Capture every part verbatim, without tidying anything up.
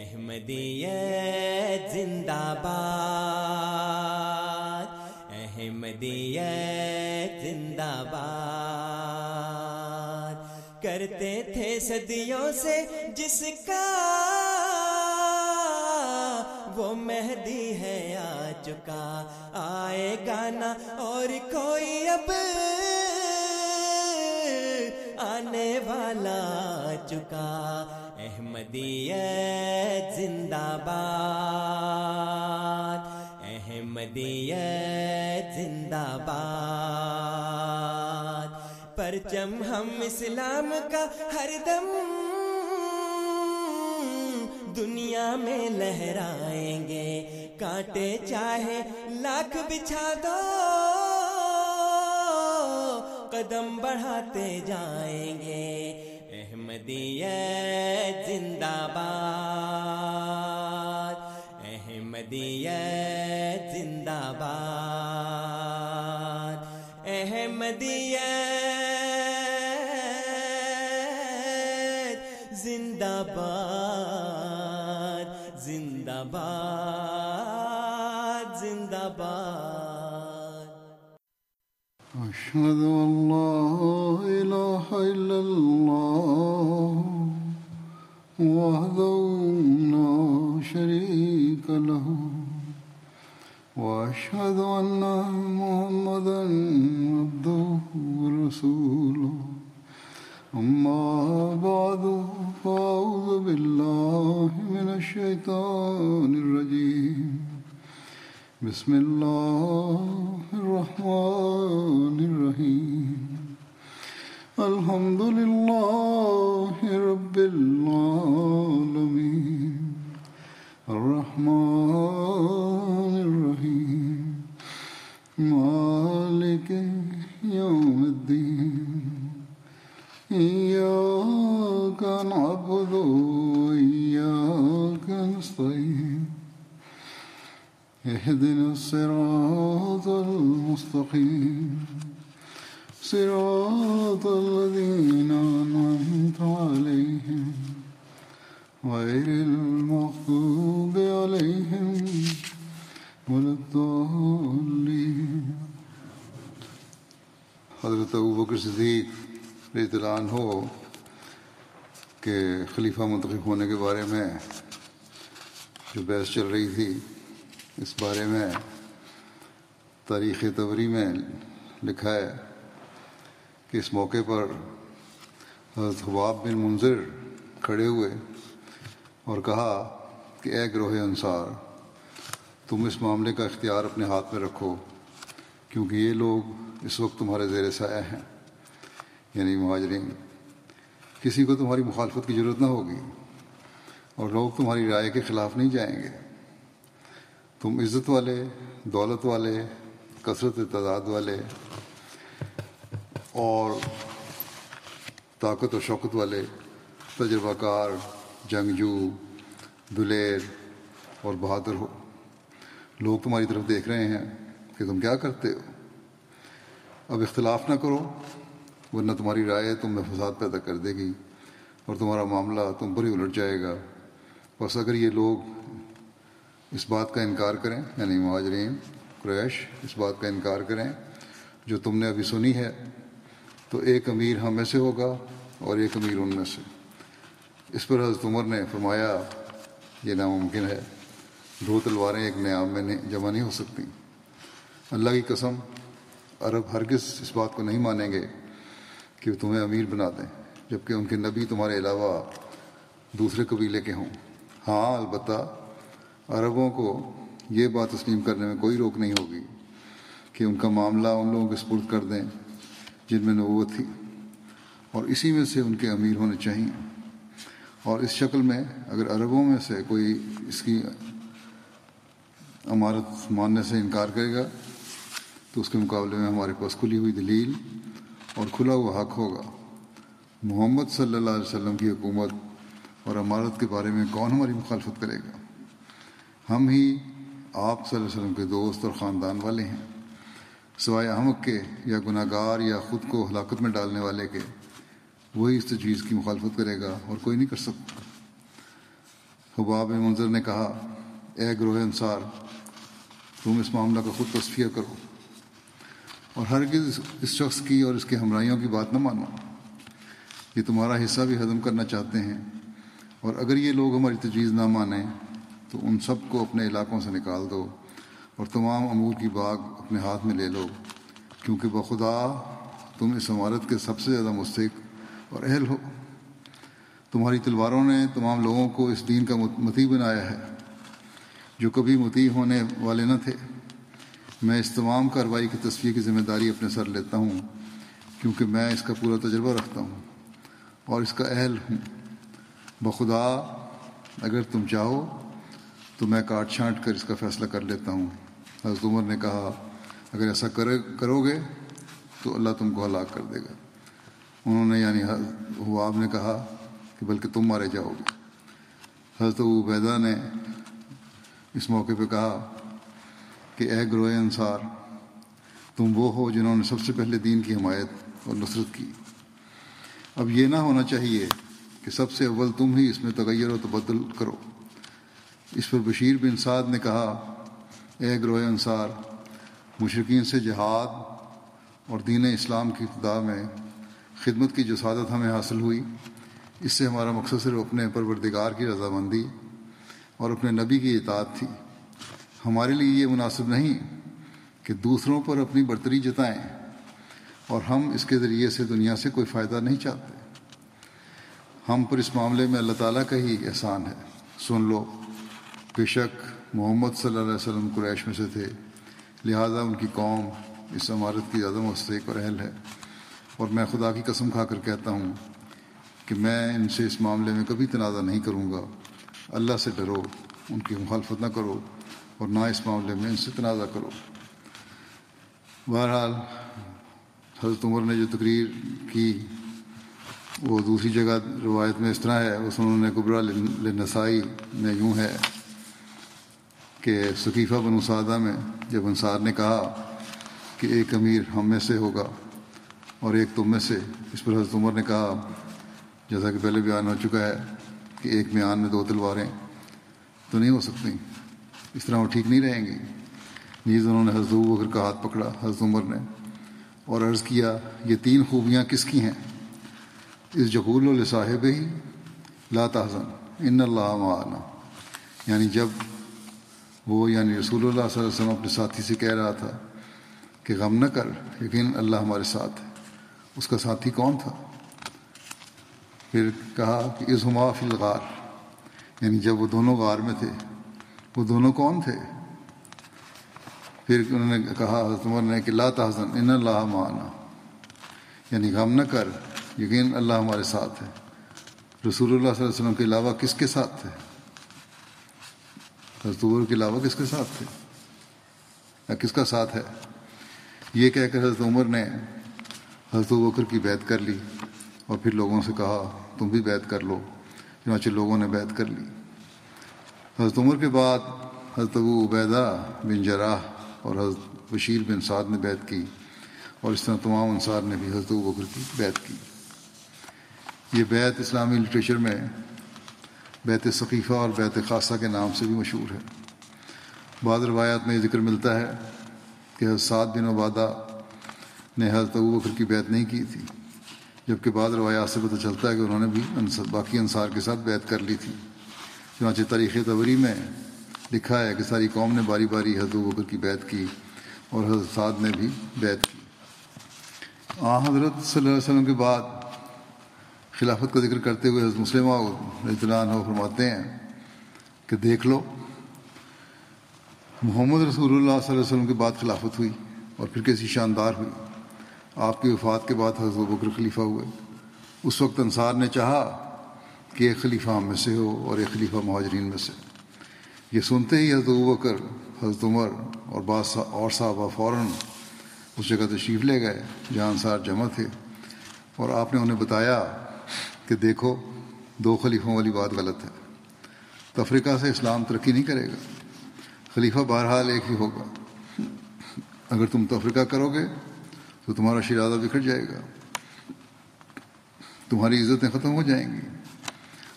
احمدیت زندہ باد احمدیت زندہ باد کرتے تھے صدیوں سے جس کا وہ مہدی ہے آ چکا، آئے گا نہ اور کوئی اب، آنے والا چکا، احمدیت زندہ باد احمدیت زندہ باد پرچم ہم اسلام کا ہر دم دنیا میں لہرائیں گے، کانٹے چاہے لاکھ بچھا دو، قدم بڑھاتے جائیں گے، احمدیت زندہ باد احمدیت زندہ باد احمدیت زندہ باد زندہ باد زندہ باد أشهد أن لا إله إلا الله وحده لا شريك له وأشهد أن محمدا عبده ورسوله أما بعد فأعوذ بالله من الشيطان الرجيم بسم اللہ الرحمن الرحیم الحمد للہ رب العالمین الرحمن الرحیم مالک یوم الدین ایاک نعبد و ایاک نستعین اهدنا الصراط المستقيم صراط الذين أنعمت عليهم غير المغضوب عليهم ولا الضالين. حضرت ابو بکر صدیق رضی اللہ عنہ کے خلیفہ منتخب ہونے کے بارے میں جو بحث چل رہی تھی، اس بارے میں تاریخ تبری میں لکھا ہے کہ اس موقع پر حضرت حباب بن منظر کھڑے ہوئے اور کہا کہ اے گروہ انصار، تم اس معاملے کا اختیار اپنے ہاتھ میں رکھو کیونکہ یہ لوگ اس وقت تمہارے زیر سایہ ہیں، یعنی مہاجرین، کسی کو تمہاری مخالفت کی ضرورت نہ ہوگی اور لوگ تمہاری رائے کے خلاف نہیں جائیں گے، تم عزت والے، دولت والے، کثرت تعداد والے اور طاقت و شوقت والے، تجربہ کار، جنگجو، دلیر اور بہادر ہو، لوگ تمہاری طرف دیکھ رہے ہیں کہ تم کیا کرتے ہو، اب اختلاف نہ کرو ورنہ تمہاری رائے تم میں فساد پیدا کر دے گی اور تمہارا معاملہ تم پر ہی الٹ جائے گا، بس اگر یہ لوگ اس بات کا انکار کریں، یعنی مہاجرین قریش اس بات کا انکار کریں جو تم نے ابھی سنی ہے، تو ایک امیر ہم میں سے ہوگا اور ایک امیر ان میں سے. اس پر حضرت عمر نے فرمایا یہ ناممکن ہے، دو تلواریں ایک نیام میں جمع نہیں ہو سکتی، اللہ کی قسم عرب ہرگز اس بات کو نہیں مانیں گے کہ تمہیں امیر بنا دیں جبکہ ان کے نبی تمہارے علاوہ دوسرے قبیلے کے ہوں. ہاں البتہ عربوں کو یہ بات تسلیم کرنے میں کوئی روک نہیں ہوگی کہ ان کا معاملہ ان لوگوں کے سپرد کر دیں جن میں نبوت تھی، اور اسی میں سے ان کے امیر ہونے چاہیے. اور اس شکل میں اگر عربوں میں سے کوئی اس کی امارت ماننے سے انکار کرے گا تو اس کے مقابلے میں ہمارے پاس کھلی ہوئی دلیل اور کھلا ہوا حق ہوگا. محمد صلی اللہ علیہ وسلم کی حکومت اور امارت کے بارے میں کون ہماری مخالفت کرے گا؟ ہم ہی آپ صلی اللہ علیہ وسلم کے دوست اور خاندان والے ہیں، سوائے احمق کے یا گناہ گار یا خود کو ہلاکت میں ڈالنے والے کے وہی اس تجویز کی مخالفت کرے گا اور کوئی نہیں کر سکتا. حباب بن منذر نے کہا، اے گروہ انصار، تم اس معاملہ کا خود تصفیہ کرو اور ہرگز اس شخص کی اور اس کے ہمراہیوں کی بات نہ مانو. یہ تمہارا حصہ بھی ہضم کرنا چاہتے ہیں، اور اگر یہ لوگ ہماری تجویز نہ مانیں تو ان سب کو اپنے علاقوں سے نکال دو اور تمام امور کی باغ اپنے ہاتھ میں لے لو، کیونکہ بخدا تم اس عمارت کے سب سے زیادہ مستحق اور اہل ہو. تمہاری تلواروں نے تمام لوگوں کو اس دین کا مطیع بنایا ہے جو کبھی مطیع ہونے والے نہ تھے. میں اس تمام کارروائی کی تصفیہ کی ذمہ داری اپنے سر لیتا ہوں، کیونکہ میں اس کا پورا تجربہ رکھتا ہوں اور اس کا اہل ہوں. بخدا اگر تم چاہو تو میں کاٹ چھانٹ کر اس کا فیصلہ کر لیتا ہوں. حضرت عمر نے کہا، اگر ایسا کرو گے تو اللہ تم کو ہلاک کر دے گا. انہوں نے یعنی حباب نے کہا کہ بلکہ تم مارے جاؤ گے. حضرت ابو عبیدہ نے اس موقع پہ کہا کہ اے گروہ انصار، تم وہ ہو جنہوں نے سب سے پہلے دین کی حمایت اور نصرت کی. اب یہ نہ ہونا چاہیے کہ سب سے اول تم ہی اس میں تغیر و تبدل کرو. اس پر بشیر بن سعد نے کہا، اے گروہ انصار، مشرکین سے جہاد اور دین اسلام کی ابتدا میں خدمت کی جو سعادت ہمیں حاصل ہوئی، اس سے ہمارا مقصد صرف اپنے پروردگار کی رضامندی اور اپنے نبی کی اطاعت تھی. ہمارے لیے یہ مناسب نہیں کہ دوسروں پر اپنی برتری جتائیں، اور ہم اس کے ذریعے سے دنیا سے کوئی فائدہ نہیں چاہتے. ہم پر اس معاملے میں اللہ تعالیٰ کا ہی احسان ہے. سن لو، بے شک محمد صلی اللہ علیہ وسلم قریش میں سے تھے، لہذا ان کی قوم اس عمارت کی زیادہ مستحق اور اہل ہے، اور میں خدا کی قسم کھا کر کہتا ہوں کہ میں ان سے اس معاملے میں کبھی تنازع نہیں کروں گا. اللہ سے ڈرو، ان کی مخالفت نہ کرو، اور نہ اس معاملے میں ان سے تنازع کرو. بہرحال حضرت عمر نے جو تقریر کی وہ دوسری جگہ روایت میں اس طرح ہے، اس انہوں نے کبریٰ لنسائی میں یوں ہے کہ سقیفہ بنو سعدہ میں جب انصار نے کہا کہ ایک امیر ہم میں سے ہوگا اور ایک تم میں سے، اس پر حضرت عمر نے کہا، جیسا کہ پہلے بیان ہو چکا ہے کہ ایک میان میں دو تلواریں تو نہیں ہو سکتی، اس طرح وہ ٹھیک نہیں رہیں گی. نیز انہوں نے حضرت ابو بکر کا ہاتھ پکڑا حضرت عمر نے اور عرض کیا، یہ تین خوبیاں کس کی ہیں؟ اس جغول لصاحب ہی لا تحزن ان اللہ معنا. یعنی جب وہ یعنی رسول اللہ صلی اللہ علیہ وسلم اپنے ساتھی سے کہہ رہا تھا کہ غم نہ کر، یقین اللہ ہمارے ساتھ ہے، اس کا ساتھی کون تھا؟ پھر کہا کہ اذہما فی الغار، یعنی جب وہ دونوں غار میں تھے وہ دونوں کون تھے؟ پھر انہوں نے کہا حضرت عمر نے کہ لا تحزن ان اللہ معنا، یعنی غم نہ کر، یقین اللہ ہمارے ساتھ ہے. رسول اللہ صلی اللہ علیہ وسلم کے علاوہ کس کے ساتھ تھے؟ حضرت عمر کے علاوہ کس کے ساتھ تھے یا کس کا ساتھ ہے؟ یہ کہہ کر حضرت عمر نے حضرت بکر کی بیعت کر لی اور پھر لوگوں سے کہا تم بھی بیعت کر لو. چنانچہ لوگوں نے بیعت کر لی. حضرت عمر کے بعد حضرت ابو عبیدہ بن جراح اور حضرت بشیر بن سعد نے بیعت کی، اور اس طرح تمام انصار نے بھی حضرت ابو بکر کی بیعت کی. یہ بیعت اسلامی لٹریچر میں بیعت ثقیفہ اور بیعت خاصہ کے نام سے بھی مشہور ہے. بعض روایات میں یہ ذکر ملتا ہے کہ حضرت سعد بن عبادہ نے حضرت ابو بکر کی بیعت نہیں کی تھی، جبکہ بعض روایات سے پتہ چلتا ہے کہ انہوں نے بھی باقی انصار کے ساتھ بیعت کر لی تھی. چنانچہ تاریخ طبری میں لکھا ہے کہ ساری قوم نے باری باری حضرت ابو بکر کی بیعت کی اور حضرت سعد نے بھی بیعت کی. آ حضرت صلی اللہ علیہ وسلم کے بعد خلافت کا ذکر کرتے ہوئے حضرت مسلمہ اطلاع ہو فرماتے ہیں کہ دیکھ لو، محمد رسول اللہ صلی اللہ علیہ وسلم کے بعد خلافت ہوئی اور پھر کیسی شاندار ہوئی. آپ کی وفات کے بعد حضرت ابو بکر خلیفہ ہوئے. اس وقت انصار نے چاہا کہ ایک خلیفہ ہم میں سے ہو اور ایک خلیفہ مہاجرین میں سے. یہ سنتے ہی حضرت ابو بکر، حضرت عمر اور بعض اور صحابہ فوراً اس جگہ تشریف لے گئے جہاں انصار جمع تھے، اور آپ نے انہیں بتایا کہ دیکھو، دو خلیفوں والی بات غلط ہے. تفرقہ سے اسلام ترقی نہیں کرے گا، خلیفہ بہرحال ایک ہی ہوگا. اگر تم تفرقہ کرو گے تو تمہارا شیرازہ بکھر جائے گا، تمہاری عزتیں ختم ہو جائیں گی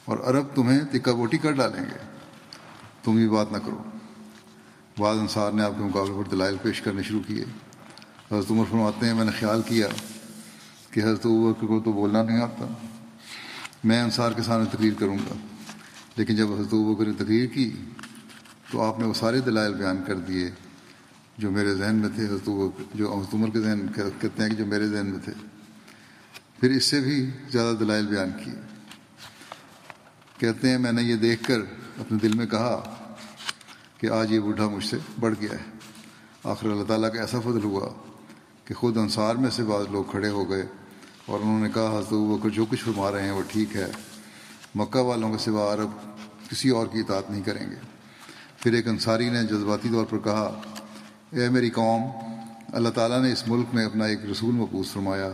اور عرب تمہیں تکا بوٹی کر ڈالیں گے. تم یہ بات نہ کرو. بعض انصار نے آپ کے مقابلے پر دلائل پیش کرنے شروع کیے. حضرت عمر فرماتے ہیں، میں نے خیال کیا کہ حضرت ابو بکر کو تو بولنا نہیں آتا، میں انصار کے سامنے تقریر کروں گا. لیکن جب حضرت ابو بکر نے تقریر کی تو آپ نے وہ سارے دلائل بیان کر دیے جو میرے ذہن میں تھے، حضرت ابو بکر جو حضرت عمر کے ذہن کہتے ہیں کہ جو میرے ذہن میں تھے. پھر اس سے بھی زیادہ دلائل بیان کیے. کہتے ہیں، میں نے یہ دیکھ کر اپنے دل میں کہا کہ آج یہ بوڑھا مجھ سے بڑھ گیا ہے. آخر اللہ تعالیٰ کا ایسا فضل ہوا کہ خود انصار میں سے بعض لوگ کھڑے ہو گئے اور انہوں نے کہا، حضرت ابو بکر جو کچھ فرما رہے ہیں وہ ٹھیک ہے، مکہ والوں کے سوا عرب کسی اور کی اطاعت نہیں کریں گے. پھر ایک انصاری نے جذباتی طور پر کہا، اے میری قوم، اللہ تعالیٰ نے اس ملک میں اپنا ایک رسول مبعوث فرمایا،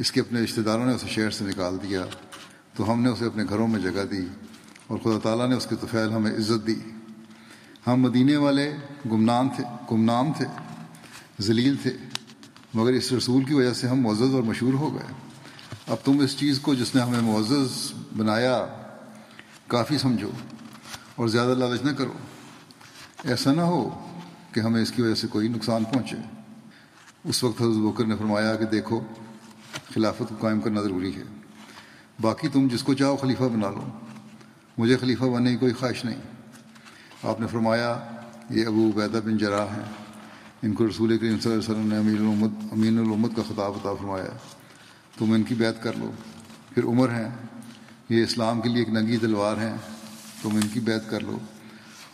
اس کے اپنے رشتہ داروں نے اسے شہر سے نکال دیا تو ہم نے اسے اپنے گھروں میں جگہ دی، اور خدا تعالیٰ نے اس کے طفیل ہمیں عزت دی. ہم مدینے والے گمنام تھے گمنام تھے ذلیل تھے، مگر اس رسول کی وجہ سے ہم معزز اور مشہور ہو گئے. اب تم اس چیز کو جس نے ہمیں معزز بنایا کافی سمجھو اور زیادہ لالچ نہ کرو، ایسا نہ ہو کہ ہمیں اس کی وجہ سے کوئی نقصان پہنچے. اس وقت حضرت ابو بکر نے فرمایا کہ دیکھو، خلافت کو قائم کرنا ضروری ہے، باقی تم جس کو چاہو خلیفہ بنا لو، مجھے خلیفہ بننے کی کوئی خواہش نہیں. آپ نے فرمایا، یہ ابو عبیدہ بن جراح ہیں، ان کو رسول کریم صلی اللہ علیہ وسلم نے امین الامت امین الامت کا خطاب عطا فرمایا، تم ان کی بیعت کر لو. پھر عمر ہیں، یہ اسلام کے لیے ایک ننگی تلوار ہیں، تم ان کی بیعت کر لو.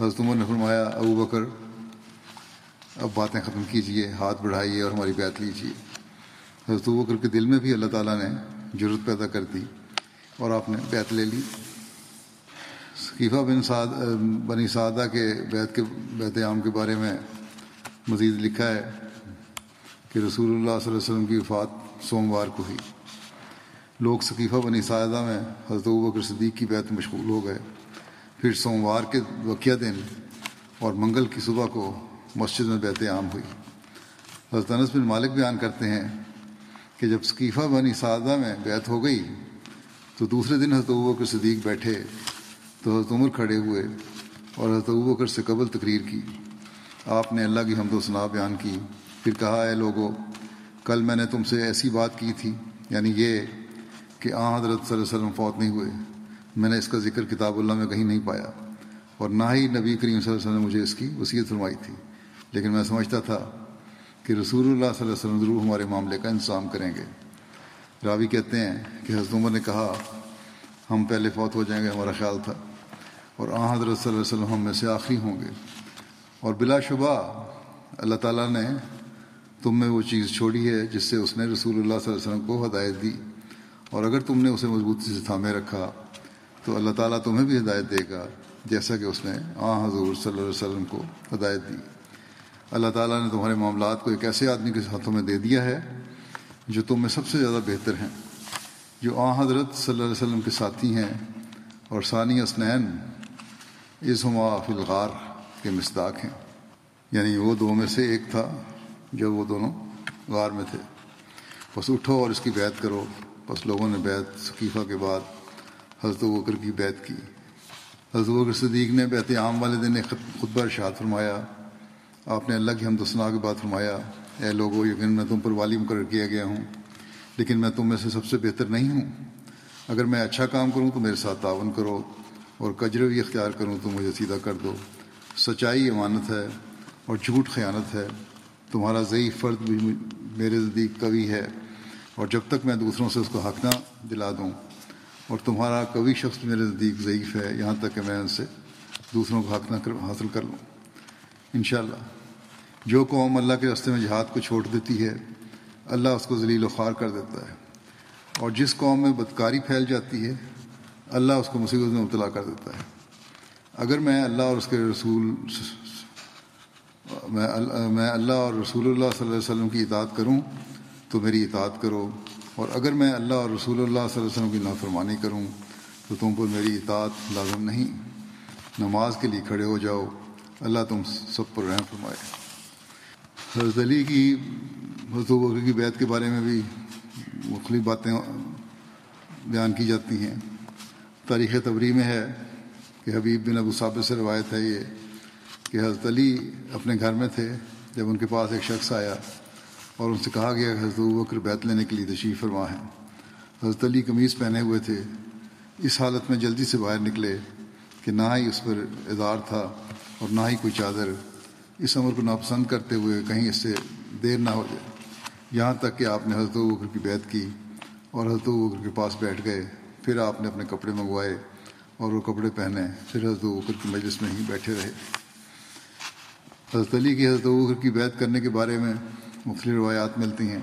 حضرت عمر نے فرمایا، ابو بکر اب باتیں ختم کیجئے، ہاتھ بڑھائیے اور ہماری بیعت لیجئے. حضرت ابو بکر کے دل میں بھی اللہ تعالیٰ نے جرت پیدا کر دی اور آپ نے بیعت لے لی. سقیفہ بن سعد بنی سعدہ کے بیعت کے بیعت عام کے بارے میں مزید لکھا ہے کہ رسول اللہ صلی اللہ علیہ وسلم کی وفات سوموار کو ہوئی. لوگ سقیفہ بنی سعدہ میں حضرت ابو بکر صدیق کی بیعت مشغول ہو گئے. پھر سوموار کے وقیہ دن اور منگل کی صبح کو مسجد میں بیعت عام ہوئی. حضرت انس بن مالک بیان کرتے ہیں کہ جب سقیفہ بنی سعدہ میں بیعت ہو گئی تو دوسرے دن حضرت ابو بکر صدیق بیٹھے تو حضرت عمر کھڑے ہوئے اور حضرت ابو بکر سے قبل تقریر کی. آپ نے اللہ کی حمد و ثنا بیان کی. پھر کہا، اے لوگو، کل میں نے تم سے ایسی بات کی تھی، یعنی یہ کہ آن حضرت صلی اللہ علیہ وسلم فوت نہیں ہوئے، میں نے اس کا ذکر کتاب اللہ میں کہیں نہیں پایا اور نہ ہی نبی کریم صلی اللہ علیہ وسلم نے مجھے اس کی وصیت فرمائی تھی. لیکن میں سمجھتا تھا کہ رسول اللہ صلی اللہ علیہ وسلم ضرور ہمارے معاملے کا انتظام کریں گے. راوی کہتے ہیں کہ حضرت عمر نے کہا، ہم پہلے فوت ہو جائیں گے ہمارا خیال تھا، اور آن حضرت صلی اللہ علیہ وسلم ہم میں سے آخری ہوں گے، اور بلا شبہ اللہ تعالیٰ نے تم میں وہ چیز چھوڑی ہے جس سے اس نے رسول اللہ صلی اللہ علیہ وسلم کو ہدایت دی، اور اگر تم نے اسے مضبوطی سے تھامے رکھا تو اللہ تعالیٰ تمہیں بھی ہدایت دے گا جیسا کہ اس نے آن حضور صلی اللہ علیہ وسلم کو ہدایت دی. اللہ تعالیٰ نے تمہارے معاملات کو ایک ایسے آدمی کے ہاتھوں میں دے دیا ہے جو تم میں سب سے زیادہ بہتر ہیں، جو آن حضرت صلی اللہ علیہ وسلم کے ساتھی ہیں اور ثانی اثنین اذ ہما فی الغار کے مصداق ہیں، یعنی وہ دو میں سے ایک تھا جب وہ دونوں غار میں تھے. بس اٹھو اور اس کی بیعت کرو. بس لوگوں نے بیعت سقیفہ کے بعد حضرت ابو بکر کی بیعت کی. حضرت ابو بکر صدیق نے بیعت عام والے دن ایک خطبہ ارشاد فرمایا. آپ نے اللہ کی حمد و ثنا کے بعد فرمایا، اے لوگو، یقین میں تم پر والی مقرر کیا گیا ہوں، لیکن میں تم میں سے سب سے بہتر نہیں ہوں. اگر میں اچھا کام کروں تو میرے ساتھ تعاون کرو، اور کجروی اختیار کروں تو مجھے سیدھا کر دو. سچائی امانت ہے اور جھوٹ خیانت ہے. تمہارا ضعیف فرد بھی میرے نزدیک قوی ہے اور جب تک میں دوسروں سے اس کو حق نہ دلا دوں اور تمہارا قوی شخص میرے نزدیک ضعیف ہے یہاں تک کہ میں ان سے دوسروں کو حق نہ حاصل کر لوں۔ انشاءاللہ جو قوم اللہ کے راستے میں جہاد کو چھوڑ دیتی ہے اللہ اس کو ذلیل و خوار کر دیتا ہے، اور جس قوم میں بدکاری پھیل جاتی ہے اللہ اس کو مصیبت میں مبتلا کر دیتا ہے۔ اگر میں اللہ اور اس کے رسول میں اللہ اور رسول اللہ صلی اللہ علیہ وسلم کی اطاعت کروں تو میری اطاعت کرو، اور اگر میں اللہ اور رسول اللہ صلی اللہ علیہ وسلم کی نافرمانی کروں تو تم پر میری اطاعت لازم نہیں۔ نماز کے لیے کھڑے ہو جاؤ، اللہ تم سب پر رحم فرمائے۔ حضرت علی کی حضرت ابو بکر کی بیعت کے بارے میں بھی مختلف باتیں بیان کی جاتی ہیں۔ تاریخ تبری میں ہے کہ حبیب بن ابو ثابت سے روایت ہے یہ کہ حضرت علی اپنے گھر میں تھے جب ان کے پاس ایک شخص آیا اور ان سے کہا گیا کہ حضرت ابو بکر بیعت لینے کے لیے تشریف فرما ہے۔ حضرت علی قمیض پہنے ہوئے تھے، اس حالت میں جلدی سے باہر نکلے کہ نہ ہی اس پر اظہار تھا اور نہ ہی کوئی چادر۔ اس عمر کو ناپسند کرتے ہوئے کہیں اس سے دیر نہ ہو جائے، یہاں تک کہ آپ نے حضرت ابو بکر کی بیعت کی اور حضرت ابو بکر کے پاس بیٹھ گئے۔ پھر آپ نے اپنے کپڑے منگوائے اور وہ کپڑے پہنے، پھر حضرت ابو بکر کی مجلس میں ہی بیٹھے رہے۔ حضرت علی کی حضرت ابو بکر کی بیعت کرنے کے بارے میں مختلف روایات ملتی ہیں۔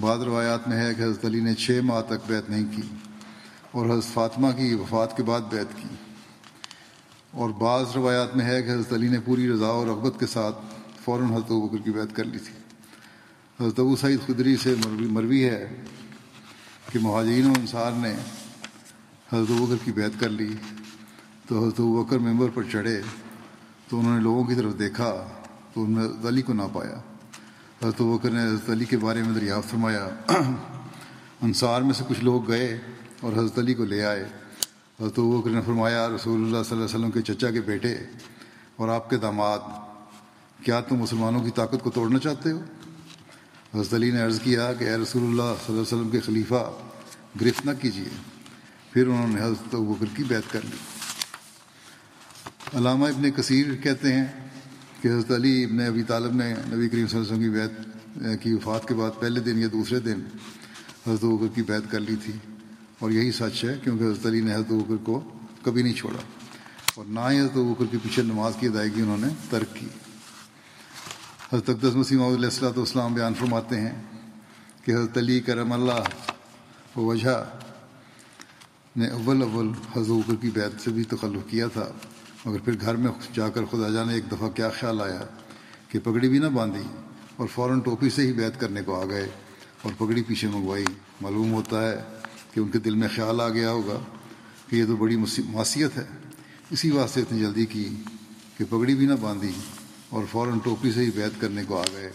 بعض روایات میں ہے کہ حضرت علی نے چھ ماہ تک بیعت نہیں کی اور حضرت فاطمہ کی وفات کے بعد بیعت کی، اور بعض روایات میں ہے کہ حضرت علی نے پوری رضا اور رغبت کے ساتھ فوراً حضرت ابو بکر کی بیعت کر لی تھی۔ حضرت ابو سعید خدری سے مروی ہے کہ مہاجرین و انصار نے حضرت ابو بکر کی بیعت کر لی تو حضرت ابو بکر ممبر پر چڑھے تو انہوں نے لوگوں کی طرف دیکھا تو انہوں نے حضرت علی کو نہ پایا۔ حضرت ابو بکر نے حضرت علی کے بارے میں دریافت فرمایا۔ انصار میں سے کچھ لوگ گئے اور حضرت علی کو لے آئے۔ حضرت ابو بکر نے فرمایا، رسول اللہ صلی اللہ علیہ وسلم کے چچا کے بیٹے اور آپ کے داماد، کیا تم مسلمانوں کی طاقت کو توڑنا چاہتے ہو؟ حضرت علی نے عرض کیا کہ اے رسول اللہ صلی اللہ علیہ وسلم کے خلیفہ، گرفت نہ کیجیے۔ پھر انہوں نے حضرت ابو بکر کی بیعت کر لی۔ علامہ ابن کثیر کہتے ہیں کہ حضرت علی ابن ابی طالب نے نبی کریم صلی اللہ علیہ وسلم کی بیعت کی وفات کے بعد پہلے دن یا دوسرے دن حضرت ابو بکر کی بیعت کر لی تھی، اور یہی سچ ہے کیونکہ حضرت علی نے حضرت ابو بکر کو کبھی نہیں چھوڑا اور نہ ہی حضرت ابو بکر کے پیچھے نماز کی ادائیگی انہوں نے ترک کی۔ حضرت اقدس مسیح موعود علیہ الصلوۃ والسلام بیان فرماتے ہیں کہ حضرت علی کرم اللہ وجہ نے اول اول حضرت ابو بکر کی بیعت سے بھی تخلف کیا تھا، مگر پھر گھر میں جا کر خدا جانے ایک دفعہ کیا خیال آیا کہ پگڑی بھی نہ باندھی اور فوراً ٹوپی سے ہی بیعت کرنے کو آ گئے اور پگڑی پیچھے منگوائی۔ معلوم ہوتا ہے کہ ان کے دل میں خیال آ گیا ہوگا کہ یہ تو بڑی معصیت ہے، اسی واسطے اتنی جلدی کی کہ پگڑی بھی نہ باندھی اور فوراً ٹوپی سے ہی بیعت کرنے کو آ گئے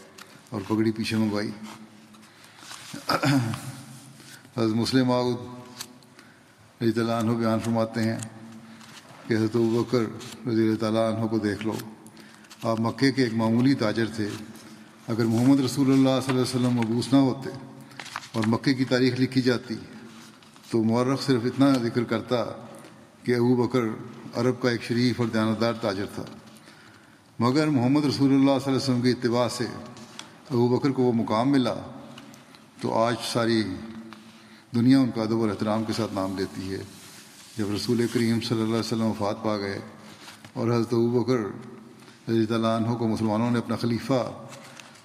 اور پگڑی پیچھے منگوائی۔ حضرت مسلم موعود رضی اللہ عنہ بیان فرماتے ہیں کہ حضرت ابو بکر رضی اللہ تعالیٰ عنہ کو دیکھ لو، آپ مکے کے ایک معمولی تاجر تھے۔ اگر محمد رسول اللہ صلی اللہ علیہ وسلم مبعوث نہ ہوتے اور مکے کی تاریخ لکھی جاتی تو مورخ صرف اتنا ذکر کرتا کہ ابو بکر عرب کا ایک شریف اور دیانتدار تاجر تھا، مگر محمد رسول اللہ صلی اللہ علیہ وسلم کی اتباع سے ابو بکر کو وہ مقام ملا تو آج ساری دنیا ان کا ادب اور احترام کے ساتھ نام لیتی ہے۔ جب رسول کریم صلی اللہ علیہ وسلم وفات پا گئے اور حضرت ابو بکر رضی اللہ عنہ کو مسلمانوں نے اپنا خلیفہ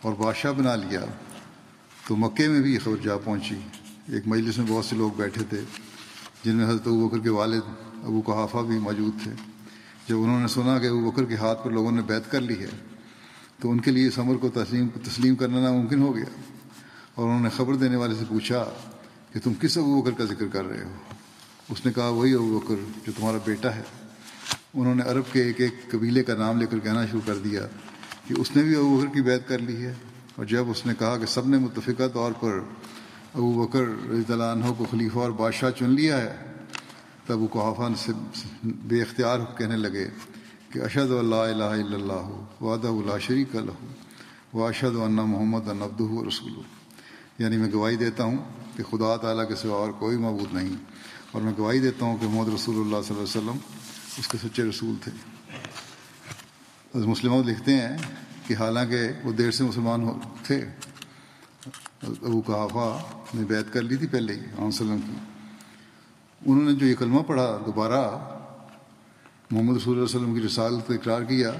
اور بادشاہ بنا لیا تو مکے میں بھی یہ خبر جا پہنچی۔ ایک مجلس میں بہت سے لوگ بیٹھے تھے جن میں حضرت ابو بکر کے والد ابو قحافہ بھی موجود تھے۔ جب انہوں نے سنا کہ ابو بکر کے ہاتھ پر لوگوں نے بیعت کر لی ہے تو ان کے لیے اس امر کو تسلیم تسلیم کرنا ناممکن ہو گیا، اور انہوں نے خبر دینے والے سے پوچھا کہ تم کس ابو بکر کا ذکر کر رہے ہو؟ اس نے کہا وہی ابو بکر جو تمہارا بیٹا ہے۔ انہوں نے عرب کے ایک ایک قبیلے کا نام لے کر کہنا شروع کر دیا کہ اس نے بھی ابو بکر کی بیعت کر لی ہے، اور جب اس نے کہا کہ سب نے متفقہ طور پر ابو بکر رضی اللہ عنہ کو خلیفہ اور بادشاہ چن لیا ہے، تب وہ قحافہ سے بے اختیار کہنے لگے کہ اشہد ان لا الہ الا اللہ وحدہ لا شریک لہ واشہد ان محمد عبدہ ورسولہ، یعنی میں گواہی دیتا ہوں کہ خدا تعالیٰ کے سوا اور کوئی معبود نہیں، اور میں گواہی دیتا ہوں کہ محمد رسول اللہ صلی اللہ علیہ وسلم اس کے سچے رسول تھے۔ مسلم موعود لکھتے ہیں کہ حالانکہ وہ دیر سے مسلمان تھے ابو قحافہ نے بیعت کر لی تھی پہلے ہی علیہ وسلم کی، انہوں نے جو یہ کلمہ پڑھا دوبارہ محمد رسول اللہ علیہ وسلم کی رسالت کو اقرار کیا،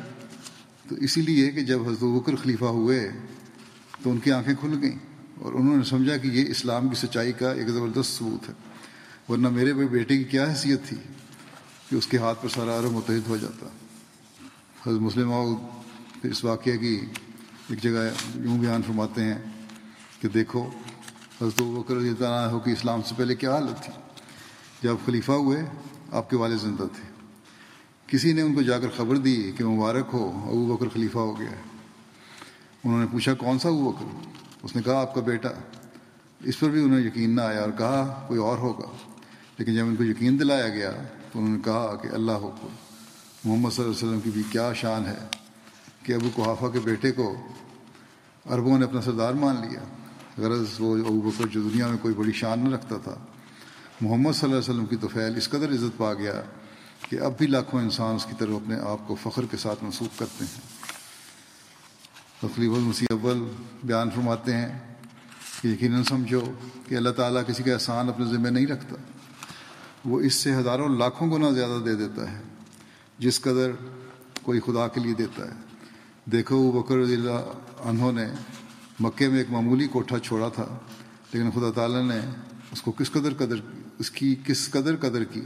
تو اسی لیے کہ جب حضرت ابو بکر خلیفہ ہوئے تو ان کی آنکھیں کھل گئیں اور انہوں نے سمجھا کہ یہ اسلام کی سچائی کا ایک زبردست ثبوت ہے، ورنہ میرے بیٹے کی کیا حیثیت تھی کہ اس کے ہاتھ پر سارا عرب متحد ہو جاتا۔ حضرت مسلم پھر اس واقعہ کی ایک جگہ یوں بیان فرماتے ہیں کہ دیکھو حضرت ابو بکر رضی اللہ عنہ کی اسلام سے پہلے کیا حالت تھی، جب خلیفہ ہوئے آپ کے والد زندہ تھے، کسی نے ان کو جا کر خبر دی کہ مبارک ہو ابو بکر خلیفہ ہو گیا ہے، انہوں نے پوچھا کون سا ابو بکر؟ اس نے کہا آپ کا بیٹا۔ اس پر بھی انہیں یقین نہ آیا اور کہا کوئی اور ہوگا، لیکن جب ان کو یقین دلایا گیا تو انہوں نے کہا کہ اللہ ہو کو محمد صلی اللہ علیہ وسلم کی بھی کیا شان ہے کہ ابو قحافہ کے بیٹے کو عربوں نے اپنا سردار مان لیا، غرض وہ ابو بکر جو دنیا میں کوئی بڑی شان نہ رکھتا تھا، محمد صلی اللہ علیہ وسلم کی تو فعل اس قدر عزت پا گیا کہ اب بھی لاکھوں انسان اس کی طرف اپنے آپ کو فخر کے ساتھ منسوخ کرتے ہیں۔ تقریباً مسیح اول بیان فرماتے ہیں کہ یقیناً سمجھو کہ اللہ تعالیٰ کسی کا احسان اپنے ذمہ نہیں رکھتا، وہ اس سے ہزاروں لاکھوں گنا زیادہ دے دیتا ہے جس قدر کوئی خدا کے لیے دیتا ہے۔ دیکھو ابو بکر رضی اللہ عنہ نے مکے میں ایک معمولی کوٹھا چھوڑا تھا، لیکن خدا تعالیٰ نے اس کو کس قدر قدر اس کی کس قدر قدر کی،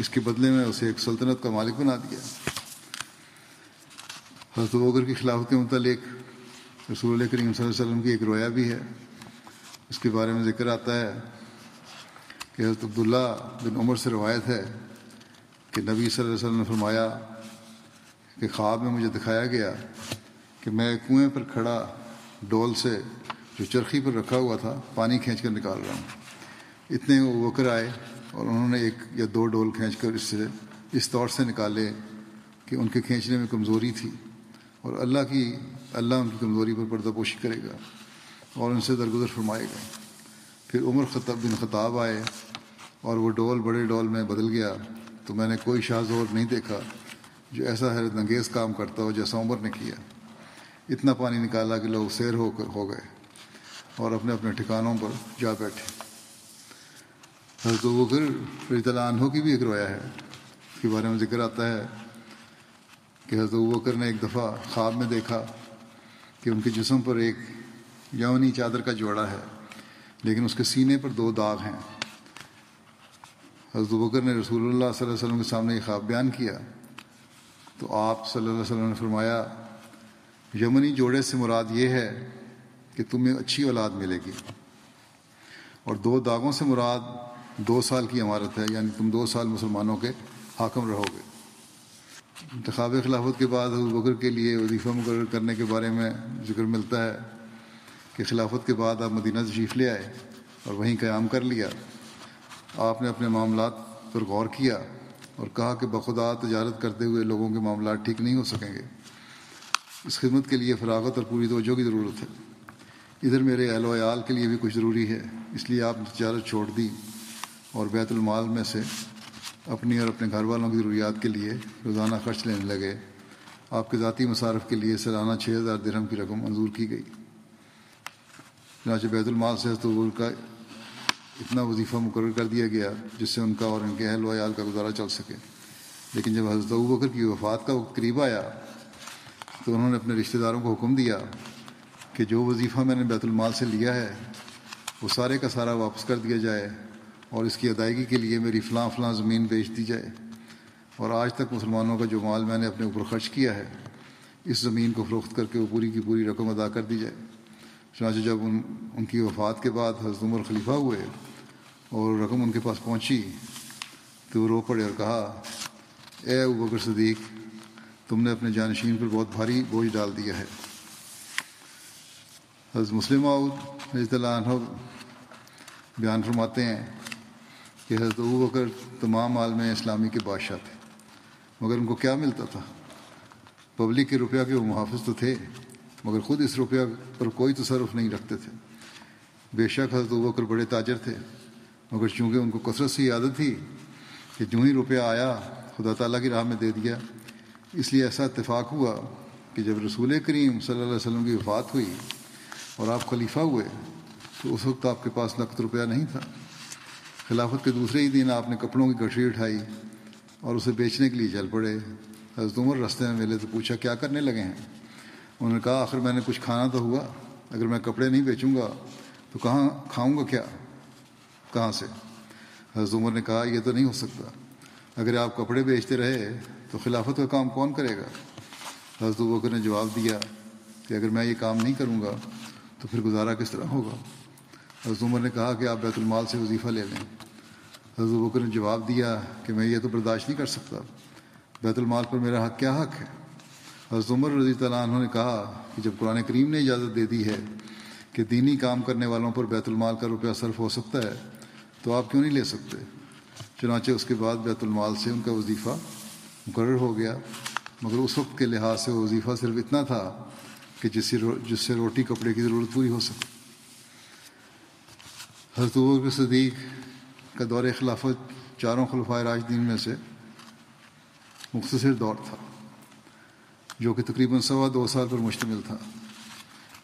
اس کے بدلے میں اسے ایک سلطنت کا مالک بنا دیا۔ حضرت ابو بکر کی خلافت کے متعلق رسول اللہ کریم صلی اللہ علیہ وسلم کی ایک رویا بھی ہے، اس کے بارے میں ذکر آتا ہے کہ حضرت عبداللہ بن عمر سے روایت ہے کہ نبی صلی اللہ علیہ وسلم نے فرمایا کہ خواب میں مجھے دکھایا گیا کہ میں کنویں پر کھڑا ڈول سے جو چرخی پر رکھا ہوا تھا پانی کھینچ کر نکال رہا ہوں۔ اتنے ابو بکر آئے اور انہوں نے ایک یا دو ڈول کھینچ کر اس سے اس طور سے نکالے کہ ان کے کھینچنے میں کمزوری تھی، اور اللہ کی اللہ ان کی کمزوری پر پردہ پوشی کرے گا اور ان سے درگزر فرمائے گا۔ پھر عمر خطاب بن خطاب آئے اور وہ ڈول بڑے ڈول میں بدل گیا، تو میں نے کوئی شاہ زور نہیں دیکھا جو ایسا حیرت انگیز کام کرتا ہو جیسا عمر نے کیا۔ اتنا پانی نکالا کہ لوگ سیر ہو کر ہو گئے اور اپنے اپنے ٹھکانوں پر جا بیٹھے۔ حضرت ابو بکر رضی اللہ عنہ کی بھی ایک روایت ہے، اس کے بارے میں ذکر آتا ہے کہ حضرت ابو بکر نے ایک دفعہ خواب میں دیکھا کہ ان کے جسم پر ایک یونی چادر کا جوڑا ہے، لیکن اس کے سینے پر دو داغ ہیں۔ حضرت ابو بکر نے رسول اللہ صلی اللہ علیہ وسلم کے سامنے یہ خواب بیان کیا تو آپ صلی اللہ علیہ وسلم نے فرمایا یمنی جوڑے سے مراد یہ ہے کہ تمہیں اچھی اولاد ملے گی، اور دو داغوں سے مراد دو سال کی عمارت ہے، یعنی تم دو سال مسلمانوں کے حاکم رہو گے۔ انتخاب خلافت کے بعد ابو بکر کے لیے وظیفہ مقرر کرنے کے بارے میں ذکر ملتا ہے کہ خلافت کے بعد آپ مدینہ تشریف لے آئے اور وہیں قیام کر لیا۔ آپ نے اپنے معاملات پر غور کیا اور کہا کہ بخدا تجارت کرتے ہوئے لوگوں کے معاملات ٹھیک نہیں ہو سکیں گے، اس خدمت کے لیے فراغت اور پوری توجہ کی ضرورت ہے، ادھر میرے اہل و عیال کے لیے بھی کچھ ضروری ہے، اس لیے آپ نے تجارت چھوڑ دی اور بیت المال میں سے اپنی اور اپنے گھر والوں کی ضروریات کے لیے روزانہ خرچ لینے لگے۔ آپ کے ذاتی مصارف کے لیے سالانہ چھ ہزار درہم کی رقم منظور کی گئی۔ چنانچہ بیت المال سے حضرت ابو بکر کا اتنا وظیفہ مقرر کر دیا گیا جس سے ان کا اور ان کے اہل و عیال کا گزارا چل سکے، لیکن جب حضرت ابو بکر کی وفات کا وقت قریب آیا تو انہوں نے اپنے رشتہ داروں کو حکم دیا کہ جو وظیفہ میں نے بیت المال سے لیا ہے وہ سارے کا سارا واپس کر دیا جائے اور اس کی ادائیگی کے لیے میری فلاں فلاں زمین بیچ دی جائے، اور آج تک مسلمانوں کا جو مال میں نے اپنے اوپر خرچ کیا ہے اس زمین کو فروخت کر کے وہ پوری کی پوری رقم ادا کر دی جائے۔ چنانچہ جب ان ان کی وفات کے بعد حضرت عمر خلیفہ ہوئے اور رقم ان کے پاس پہنچی تو وہ رو پڑے اور کہا اے ابو بکر صدیق، تم نے اپنے جانشین پر بہت بھاری بوجھ ڈال دیا ہے۔ حضرت مسلم رضی اللہ عنہ بیان فرماتے ہیں کہ حضرت ابو بکر تمام عالم اسلامی کے بادشاہ تھے، مگر ان کو کیا ملتا تھا؟ پبلک کے روپیہ کے وہ محافظ تو تھے، مگر خود اس روپیہ پر کوئی تصرف نہیں رکھتے تھے۔ بے شک حضرت ابو بکر بڑے تاجر تھے، مگر چونکہ ان کو کثرت سے عادت تھی کہ جو ہی روپیہ آیا خدا تعالیٰ کی راہ میں دے دیا، اس لیے ایسا اتفاق ہوا کہ جب رسول کریم صلی اللہ علیہ وسلم کی وفات ہوئی اور آپ خلیفہ ہوئے تو اس وقت آپ کے پاس لکھ روپیہ نہیں تھا. خلافت کے دوسرے ہی دن آپ نے کپڑوں کی گٹھڑی اٹھائی اور اسے بیچنے کے لیے چل پڑے. حضرت عمر رستے میں ملے تو پوچھا کیا کرنے لگے ہیں؟ انہوں نے کہا آخر میں نے کچھ کھانا تو ہوا, اگر میں کپڑے نہیں بیچوں گا تو کہاں کھاؤں گا, کیا کہاں سے؟ حضرت عمر نے کہا یہ تو نہیں ہو سکتا, اگر آپ کپڑے بیچتے رہے تو خلافت کا کام کون کرے گا؟ حضرت ابو بکر نے جواب دیا کہ اگر میں یہ کام نہیں کروں گا تو پھر گزارا کس طرح ہوگا؟ حضرت عمر نے کہا کہ آپ بیت المال سے وظیفہ لے لیں. حضرت ابو بکر نے جواب دیا کہ میں یہ تو برداشت نہیں کر سکتا, بیت المال پر میرا حق کیا حق ہے؟ حضرت عمر رضی اللہ عنہ نے کہا کہ جب قرآن کریم نے اجازت دے دی ہے کہ دینی کام کرنے والوں پر بیت المال کا روپیہ صرف ہو سکتا ہے تو آپ کیوں نہیں لے سکتے؟ چنانچہ اس کے بعد بیت المال سے ان کا وظیفہ مقرر ہو گیا, مگر اس وقت کے لحاظ سے وہ وظیفہ صرف اتنا تھا کہ جس سے جس سے روٹی کپڑے کی ضرورت پوری ہو سکے. حضرت ابو بکر صدیق کا دور خلافت چاروں خلفائے راشدین میں سے مختصر دور تھا جو کہ تقریباً سوا دو سال پر مشتمل تھا,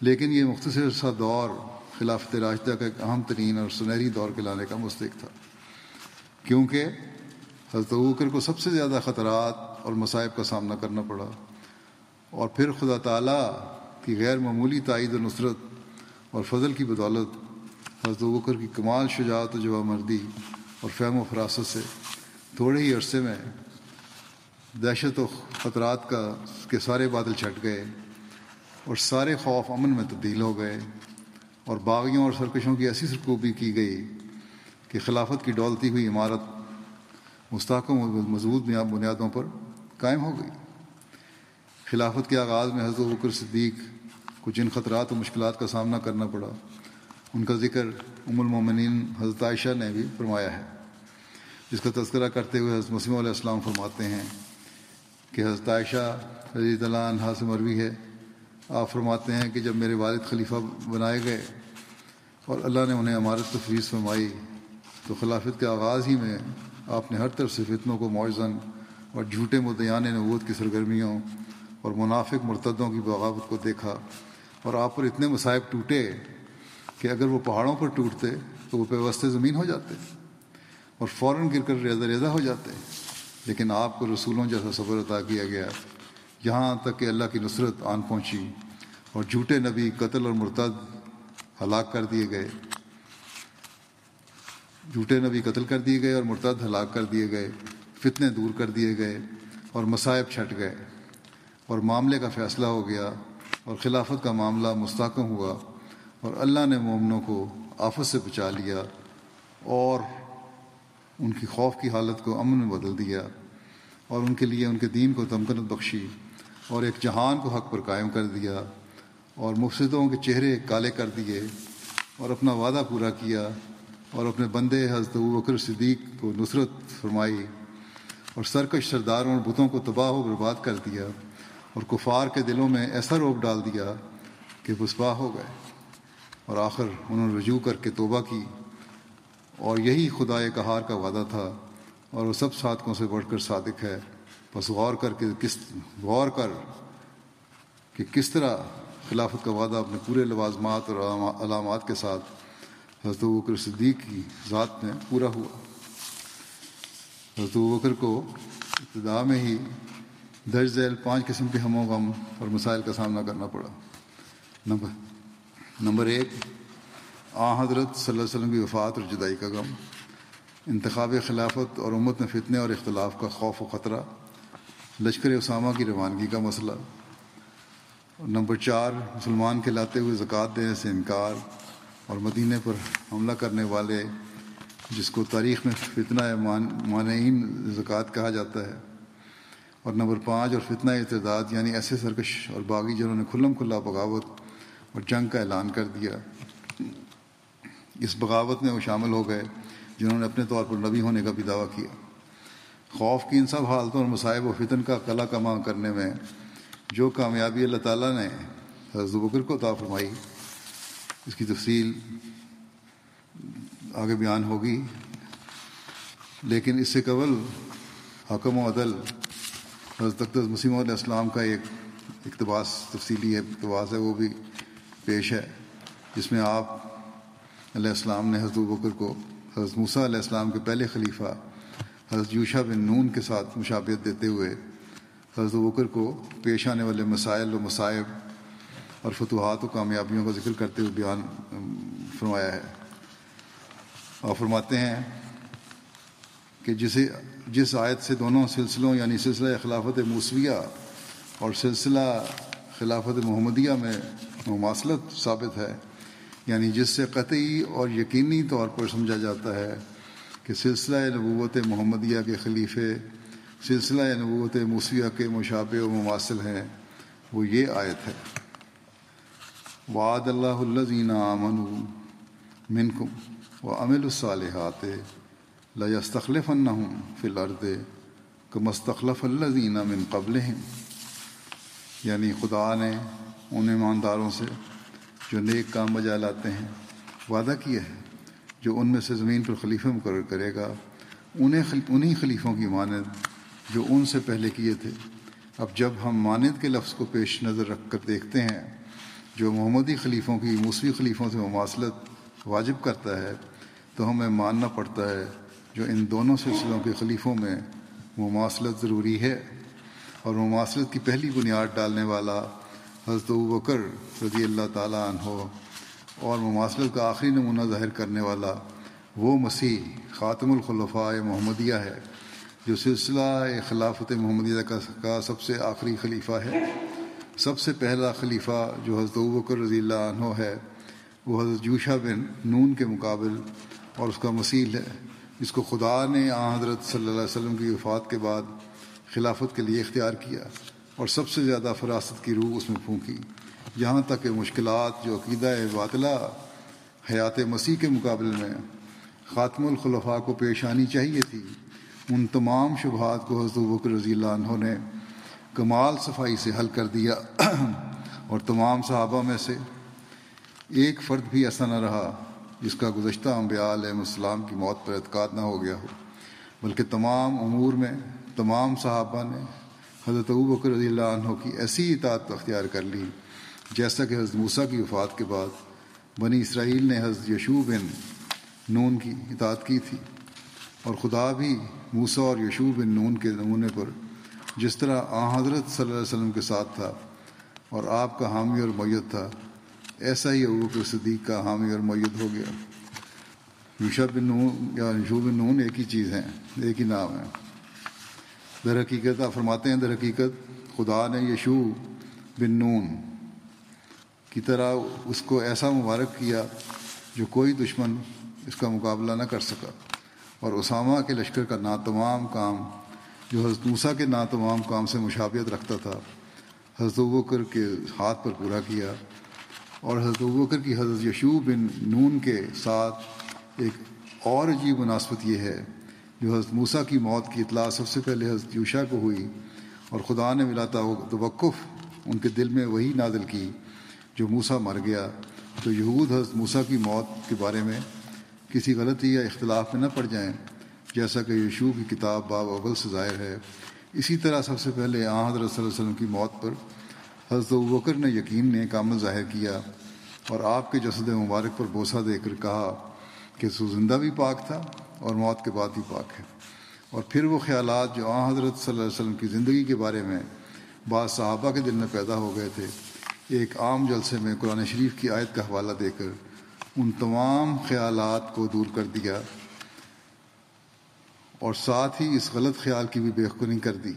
لیکن یہ مختصر سا دور خلافت راشدہ کا ایک اہم ترین اور سنہری دور کہلانے کا مستحق تھا, کیونکہ حضرت ابو بکر کو سب سے زیادہ خطرات اور مصائب کا سامنا کرنا پڑا, اور پھر خدا تعالیٰ کی غیر معمولی تائید و نصرت اور فضل کی بدولت حضرت ابو بکر کی کمال شجاعت و جواب مردی اور فہم و فراست سے تھوڑے ہی عرصے میں دہشت و خطرات کا کے سارے بادل چھٹ گئے اور سارے خوف امن میں تبدیل ہو گئے, اور باغیوں اور سرکشوں کی ایسی سرکوبی کی گئی کہ خلافت کی ڈولتی ہوئی عمارت مستحکم و مضبوط بنیادوں پر قائم ہو گئی. خلافت کے آغاز میں حضرت ابو بکر صدیق کو جن خطرات و مشکلات کا سامنا کرنا پڑا ان کا ذکر ام المومنین حضرت عائشہ نے بھی فرمایا ہے, جس کا تذکرہ کرتے ہوئے حضرت مسیح علیہ السلام فرماتے ہیں کہ حضرت عائشہ رضی اللہ عنہا سے مروی ہے, آپ فرماتے ہیں کہ جب میرے والد خلیفہ بنائے گئے اور اللہ نے انہیں امارت تفویض فرمائی تو خلافت کے آغاز ہی میں آپ نے ہر طرف سے فتنوں کو معجزن اور جھوٹے مدعیان نبوت کی سرگرمیوں اور منافق مرتدوں کی بغاوت کو دیکھا, اور آپ پر اتنے مصائب ٹوٹے کہ اگر وہ پہاڑوں پر ٹوٹتے تو وہ پیوستے زمین ہو جاتے اور فوراً گر کر ریزہ ریزہ ہو جاتے, لیکن آپ کو رسولوں جیسا صبر عطا کیا گیا یہاں تک کہ اللہ کی نصرت آن پہنچی اور جھوٹے نبی قتل اور مرتد ہلاک کر دیے گئے جھوٹے نبی قتل کر دیے گئے اور مرتد ہلاک کر دیے گئے, فتنے دور کر دیے گئے اور مصائب چھٹ گئے, اور معاملے کا فیصلہ ہو گیا اور خلافت کا معاملہ مستحکم ہوا, اور اللہ نے مومنوں کو آفت سے بچا لیا اور ان کی خوف کی حالت کو امن میں بدل دیا, اور ان کے لیے ان کے دین کو تمکنت بخشی اور ایک جہان کو حق پر قائم کر دیا, اور مفسدوں کے چہرے کالے کر دیے اور اپنا وعدہ پورا کیا, اور اپنے بندے حضرت ابو بکر صدیق کو نصرت فرمائی اور سرکش سرداروں اور بتوں کو تباہ و برباد کر دیا, اور کفار کے دلوں میں ایسا روب ڈال دیا کہ بسپاہ ہو گئے, اور آخر انہوں نے رجوع کر کے توبہ کی, اور یہی خدائے قہار کا وعدہ تھا اور وہ سب صادقوں سے بڑھ کر صادق ہے. بس غور کر کے کس غور کر کہ کس طرح خلافت کا وعدہ اپنے پورے لوازمات اور علامات کے ساتھ حضرت ابو بکر صدیق کی ذات میں پورا ہوا. حضرت ابو بکر کو ابتدا میں ہی درج ذیل پانچ قسم کے ہم و غم اور مسائل کا سامنا کرنا پڑا. نمبر نمبر ایک, آ حضرت صلی اللہ علیہ وسلم کی وفات اور جدائی کا غم, انتخاب خلافت اور امت میں فتنے اور اختلاف کا خوف و خطرہ, لشکر اسامہ کی روانگی کا مسئلہ. نمبر چار, مسلمان کہلاتے ہوئے زکوٰۃ دینے سے انکار اور مدینے پر حملہ کرنے والے, جس کو تاریخ میں فتنہ مانعین زکوٰۃ کہا جاتا ہے. اور نمبر پانچ, اور فتنہ ارتداد, یعنی ایسے سرکش اور باغی جنہوں نے کھلم کھلا بغاوت اور جنگ کا اعلان کر دیا. اس بغاوت میں وہ شامل ہو گئے جنہوں نے اپنے طور پر نبی ہونے کا بھی دعویٰ کیا. خوف کی ان سب حالتوں اور مصائب و فتن کا قلع کماں کرنے میں جو کامیابی اللہ تعالیٰ نے حضرت ابو بکر کو عطا فرمائی, اس کی تفصیل آگے بیان ہوگی. لیکن اس سے قبل حکم و عدل حضرت اقدس مسیح علیہ السلام کا ایک اقتباس تفصیلی اقتباس ہے, وہ بھی پیش ہے. جس میں آپ علیہ السلام نے حضرت ابو بکر کو حضرت موسیٰ علیہ السلام کے پہلے خلیفہ حضرت یوشع بن نون کے ساتھ مشابہت دیتے ہوئے حضرت ابو بکر کو پیش آنے والے مسائل و مصائب اور فتوحات و کامیابیوں کا ذکر کرتے ہوئے بیان فرمایا ہے، اور فرماتے ہیں کہ جسے جس آیت سے دونوں سلسلوں یعنی سلسلہ خلافت موسویہ اور سلسلہ خلافت محمدیہ میں مماثلت ثابت ہے، یعنی جس سے قطعی اور یقینی طور پر سمجھا جاتا ہے کہ سلسلہ نبوت محمدیہ کے خلیفے سلسلہ نبوت موسویہ کے مشابہ و مماثل ہیں، وہ یہ آیت ہے، وعد اللہ الذین آمنوا منکم وعملوا الصالحات لَيَسْتَخْلِفَنَّهُمْ فِي الْأَرْضِ كَمَا اسْتَخْلَفَ الَّذِينَ مِن قَبْلِهِمْ، یعنی خدا نے ان ایمانداروں سے جو نیک کام بجا لاتے ہیں وعدہ کیا ہے جو ان میں سے زمین پر خلیفہ مقرر کرے گا، انہیں خلیف انہی خلیفوں کی مانند جو ان سے پہلے کیے تھے۔ اب جب ہم مانند کے لفظ کو پیش نظر رکھ کر دیکھتے ہیں جو محمدی خلیفوں کی موسوی خلیفوں سے مماثلت واجب کرتا ہے، تو ہمیں ماننا پڑتا ہے جو ان دونوں سلسلوں کے خلیفوں میں مماثلت ضروری ہے، اور مماثلت کی پہلی بنیاد ڈالنے والا حضرت ابو بکر رضی اللہ تعالیٰ عنہ، اور مماثلت کا آخری نمونہ ظاہر کرنے والا وہ مسیح خاتم الخلفاء محمدیہ ہے جو سلسلہ خلافت محمدیہ کا سب سے آخری خلیفہ ہے۔ سب سے پہلا خلیفہ جو حضرت ابو بکر رضی اللہ عنہ ہے، وہ حضرت یوشع بن نون کے مقابل اور اس کا مثیل ہے، اس کو خدا نے آن حضرت صلی اللہ علیہ وسلم کی وفات کے بعد خلافت کے لیے اختیار کیا، اور سب سے زیادہ فراست کی روح اس میں پھونکی، یہاں تک کہ مشکلات جو عقیدہ باطلہ حیات مسیح کے مقابلے میں خاتم الخلفاء کو پیش آنی چاہیے تھی، ان تمام شبہات کو حضرت ابو بکر رضی اللہ عنہ نے کمال صفائی سے حل کر دیا، اور تمام صحابہ میں سے ایک فرد بھی ایسا نہ رہا جس کا گزشتہ انبیاء علیہ السلام کی موت پر اعتقاد نہ ہو گیا ہو، بلکہ تمام امور میں تمام صحابہ نے حضرت ابو بکر رضی اللہ عنہ کی ایسی اطاعت اختیار کر لی جیسا کہ حضرت موسیٰ کی وفات کے بعد بنی اسرائیل نے حضرت یشوع بن نون کی اطاعت کی تھی، اور خدا بھی موسیٰ اور یشوع بن نون کے نمونے پر جس طرح آن حضرت صلی اللہ علیہ وسلم کے ساتھ تھا اور آپ کا حامی اور مؤید تھا، ایسا ہی ابو بکر صدیق کا حامی اور مؤید ہو گیا۔ یوشع بن نون یا یوشع بن نون ایک ہی چیز ہیں، ایک ہی نام ہے در حقیقت۔ آپ فرماتے ہیں در حقیقت خدا نے یشوع بن نون کی طرح اس کو ایسا مبارک کیا جو کوئی دشمن اس کا مقابلہ نہ کر سکا، اور اسامہ کے لشکر کا ناتمام کام جو حضرت موسیٰ کے ناتمام کام سے مشابہت رکھتا تھا، حضرت ابو بکر کے ہاتھ پر پورا کیا، اور حضرت ابو بکر کی حضرت یشوع بن نون کے ساتھ ایک اور عجیب مناسبت یہ ہے جو حضرت موسیٰ کی موت کی اطلاع سب سے پہلے حضرت یوشع کو ہوئی، اور خدا نے ملا توقف ان کے دل میں وہی نازل کی جو موسیٰ مر گیا، تو یہود حضرت موسیٰ کی موت کے بارے میں کسی غلطی یا اختلاف میں نہ پڑ جائیں جیسا کہ یشوع کی کتاب باب اول سے ظاہر ہے۔ اسی طرح سب سے پہلے آن حضرت صلی اللہ علیہ وسلم کی موت پر حضرت ابو بکر نے یقین نے کامل ظاہر کیا، اور آپ کے جسد مبارک پر بوسہ دے کر کہا کہ سو زندہ بھی پاک تھا اور موت کے بعد بھی پاک ہے، اور پھر وہ خیالات جو آن حضرت صلی اللہ علیہ وسلم کی زندگی کے بارے میں بعض صحابہ کے دل میں پیدا ہو گئے تھے، ایک عام جلسے میں قرآن شریف کی آیت کا حوالہ دے کر ان تمام خیالات کو دور کر دیا، اور ساتھ ہی اس غلط خیال کی بھی بےخونی کر دی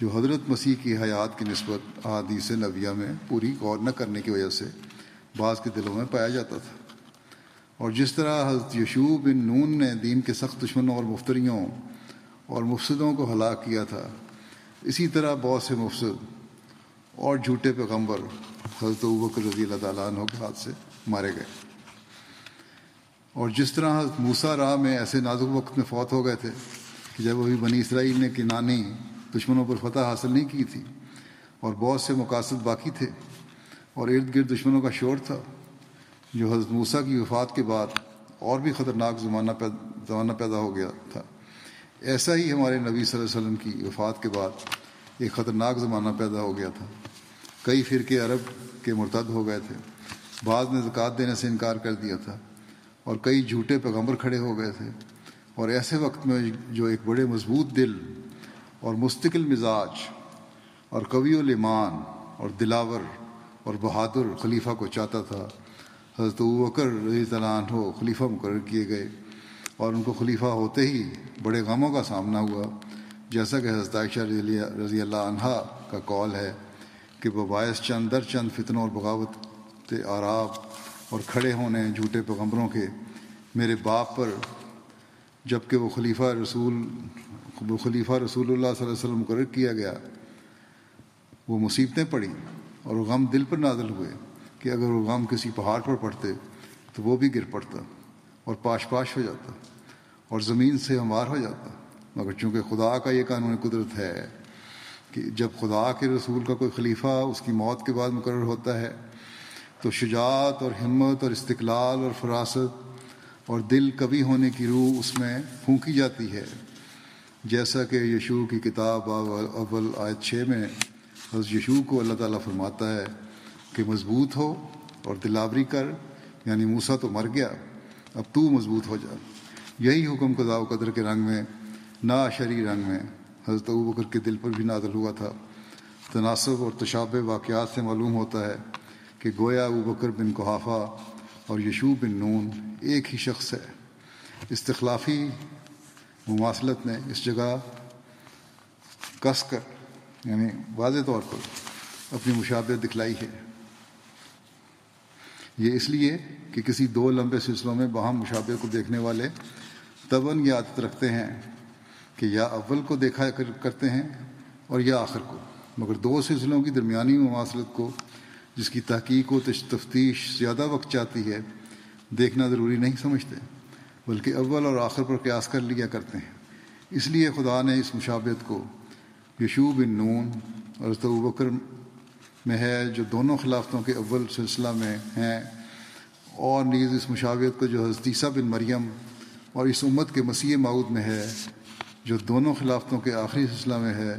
جو حضرت مسیح کی حیات کی نسبت احادیث نبویہ میں پوری غور نہ کرنے کی وجہ سے بعض کے دلوں میں پایا جاتا تھا۔ اور جس طرح حضرت یشوع بن نون نے دین کے سخت دشمنوں اور مفتریوں اور مفسدوں کو ہلاک کیا تھا، اسی طرح بہت سے مفسد اور جھوٹے پیغمبر حضرت ابو بکر رضی اللہ تعالیٰ عنہ کے ہاتھ سے مارے گئے، اور جس طرح حضرت موسیٰ راہ میں ایسے نازک وقت میں فوت ہو گئے تھے کہ جب ابھی بنی اسرائیل نے کنانی دشمنوں پر فتح حاصل نہیں کی تھی اور بہت سے مقاصد باقی تھے، اور ارد گرد دشمنوں کا شور تھا، جو حضرت موسیٰ کی وفات کے بعد اور بھی خطرناک زمانہ پیدا زمانہ پیدا ہو گیا تھا، ایسا ہی ہمارے نبی صلی اللہ علیہ وسلم کی وفات کے بعد ایک خطرناک زمانہ پیدا ہو گیا تھا۔ کئی فرقے عرب کے مرتد ہو گئے تھے، بعض نے زکوٰۃ دینے سے انکار کر دیا تھا اور کئی جھوٹے پیغمبر کھڑے ہو گئے تھے، اور ایسے وقت میں جو ایک بڑے مضبوط دل اور مستقل مزاج اور قوی الایمان اور دلاور اور بہادر خلیفہ کو چاہتا تھا، حضرت ابو بکر رضی اللہ عنہ خلیفہ مقرر کیے گئے، اور ان کو خلیفہ ہوتے ہی بڑے غموں کا سامنا ہوا، جیسا کہ حضرت عائشہ رضی اللہ عنہا کا قول ہے کہ بباعث چند در چند فتنوں اور بغاوت آراب اور کھڑے ہونے جھوٹے پیغمبروں کے میرے باپ پر، جب کہ وہ خلیفہ رسول وہ خلیفہ رسول اللہ صلی اللہ علیہ وسلم مقرر کیا گیا، وہ مصیبتیں پڑیں اور غم دل پر نازل ہوئے کہ اگر وہ غم کسی پہاڑ پر پڑتے تو وہ بھی گر پڑتا اور پاش پاش ہو جاتا اور زمین سے ہموار ہو جاتا، مگر چونکہ خدا کا یہ قانون قدرت ہے کہ جب خدا کے رسول کا کوئی خلیفہ اس کی موت کے بعد مقرر ہوتا ہے تو شجاعت اور ہمت اور استقلال اور فراست اور دل قوی ہونے کی روح اس میں پھونکی جاتی ہے، جیسا کہ یشوع کی کتاب اول آیت چھ میں حضرت یشوع کو اللہ تعالیٰ فرماتا ہے کہ مضبوط ہو اور دلاوری کر، یعنی موسیٰ تو مر گیا اب تو مضبوط ہو جا۔ یہی حکم قضاء و قدر کے رنگ میں ناشری رنگ میں حضرت ابو بکر کے دل پر بھی نازل ہوا تھا۔ تناسب اور تشابہ واقعات سے معلوم ہوتا ہے کہ گویا ابو بکر بن قحافہ اور یشوع بن نون ایک ہی شخص ہے۔ استخلافی مماثلت نے اس جگہ کس کر یعنی واضح طور پر اپنی مشابہت دکھلائی ہے، یہ اس لیے کہ کسی دو لمبے سلسلوں میں باہم مشابہت کو دیکھنے والے طبعاً یہ عادت رکھتے ہیں کہ یا اول کو دیکھا کرتے ہیں اور یا آخر کو، مگر دو سلسلوں کی درمیانی مماثلت کو، جس کی تحقیق و تفتیش زیادہ وقت چاہتی ہے، دیکھنا ضروری نہیں سمجھتے بلکہ اول اور آخر پر قیاس کر لیا کرتے ہیں۔ اس لیے خدا نے اس مشابہت کو یشوع بن نون اور حضرت ابو بکر میں ہے جو دونوں خلافتوں کے اول سلسلہ میں ہیں، اور نیز اس مشابہت کو جو حضرت عیسیٰ بن مریم اور اس امت کے مسیح موعود میں ہے جو دونوں خلافتوں کے آخری سلسلہ میں ہے،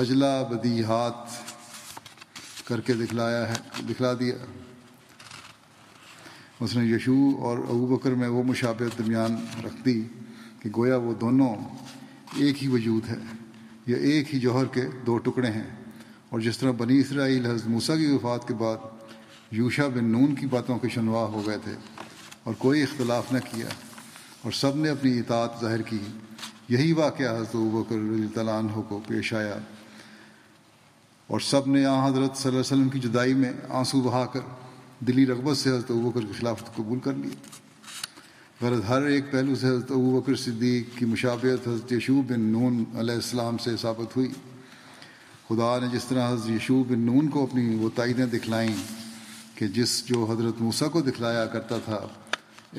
اجلا بدیہات کر کے دکھلایا ہے دکھلا دیا۔ اس نے یشوع اور ابو بکر میں وہ مشابہت درمیان رکھ دی کہ گویا وہ دونوں ایک ہی وجود ہے، یہ ایک ہی جوہر کے دو ٹکڑے ہیں۔ اور جس طرح بنی اسرائیل حضرت موسیٰ کی وفات کے بعد یوشع بن نون کی باتوں کے شنوا ہو گئے تھے اور کوئی اختلاف نہ کیا اور سب نے اپنی اطاعت ظاہر کی، یہی واقعہ حضرت ابو بکر رضی اللہ عنہ کو پیش آیا اور سب نے آن حضرت صلی اللہ علیہ وسلم کی جدائی میں آنسو بہا کر دلی رغبت سے حضرت ابو بکر کی خلافت قبول کر لی۔ غرض ہر ایک پہلو سے حضرت ابو بکر صدیق کی مشابہت حضرت یشوع بن نون علیہ السلام سے ثابت ہوئی۔ خدا نے جس طرح حضرت یشوع بن نون کو اپنی وہ تائیدیں دکھلائیں کہ جس جو حضرت موسیٰ کو دکھلایا کرتا تھا،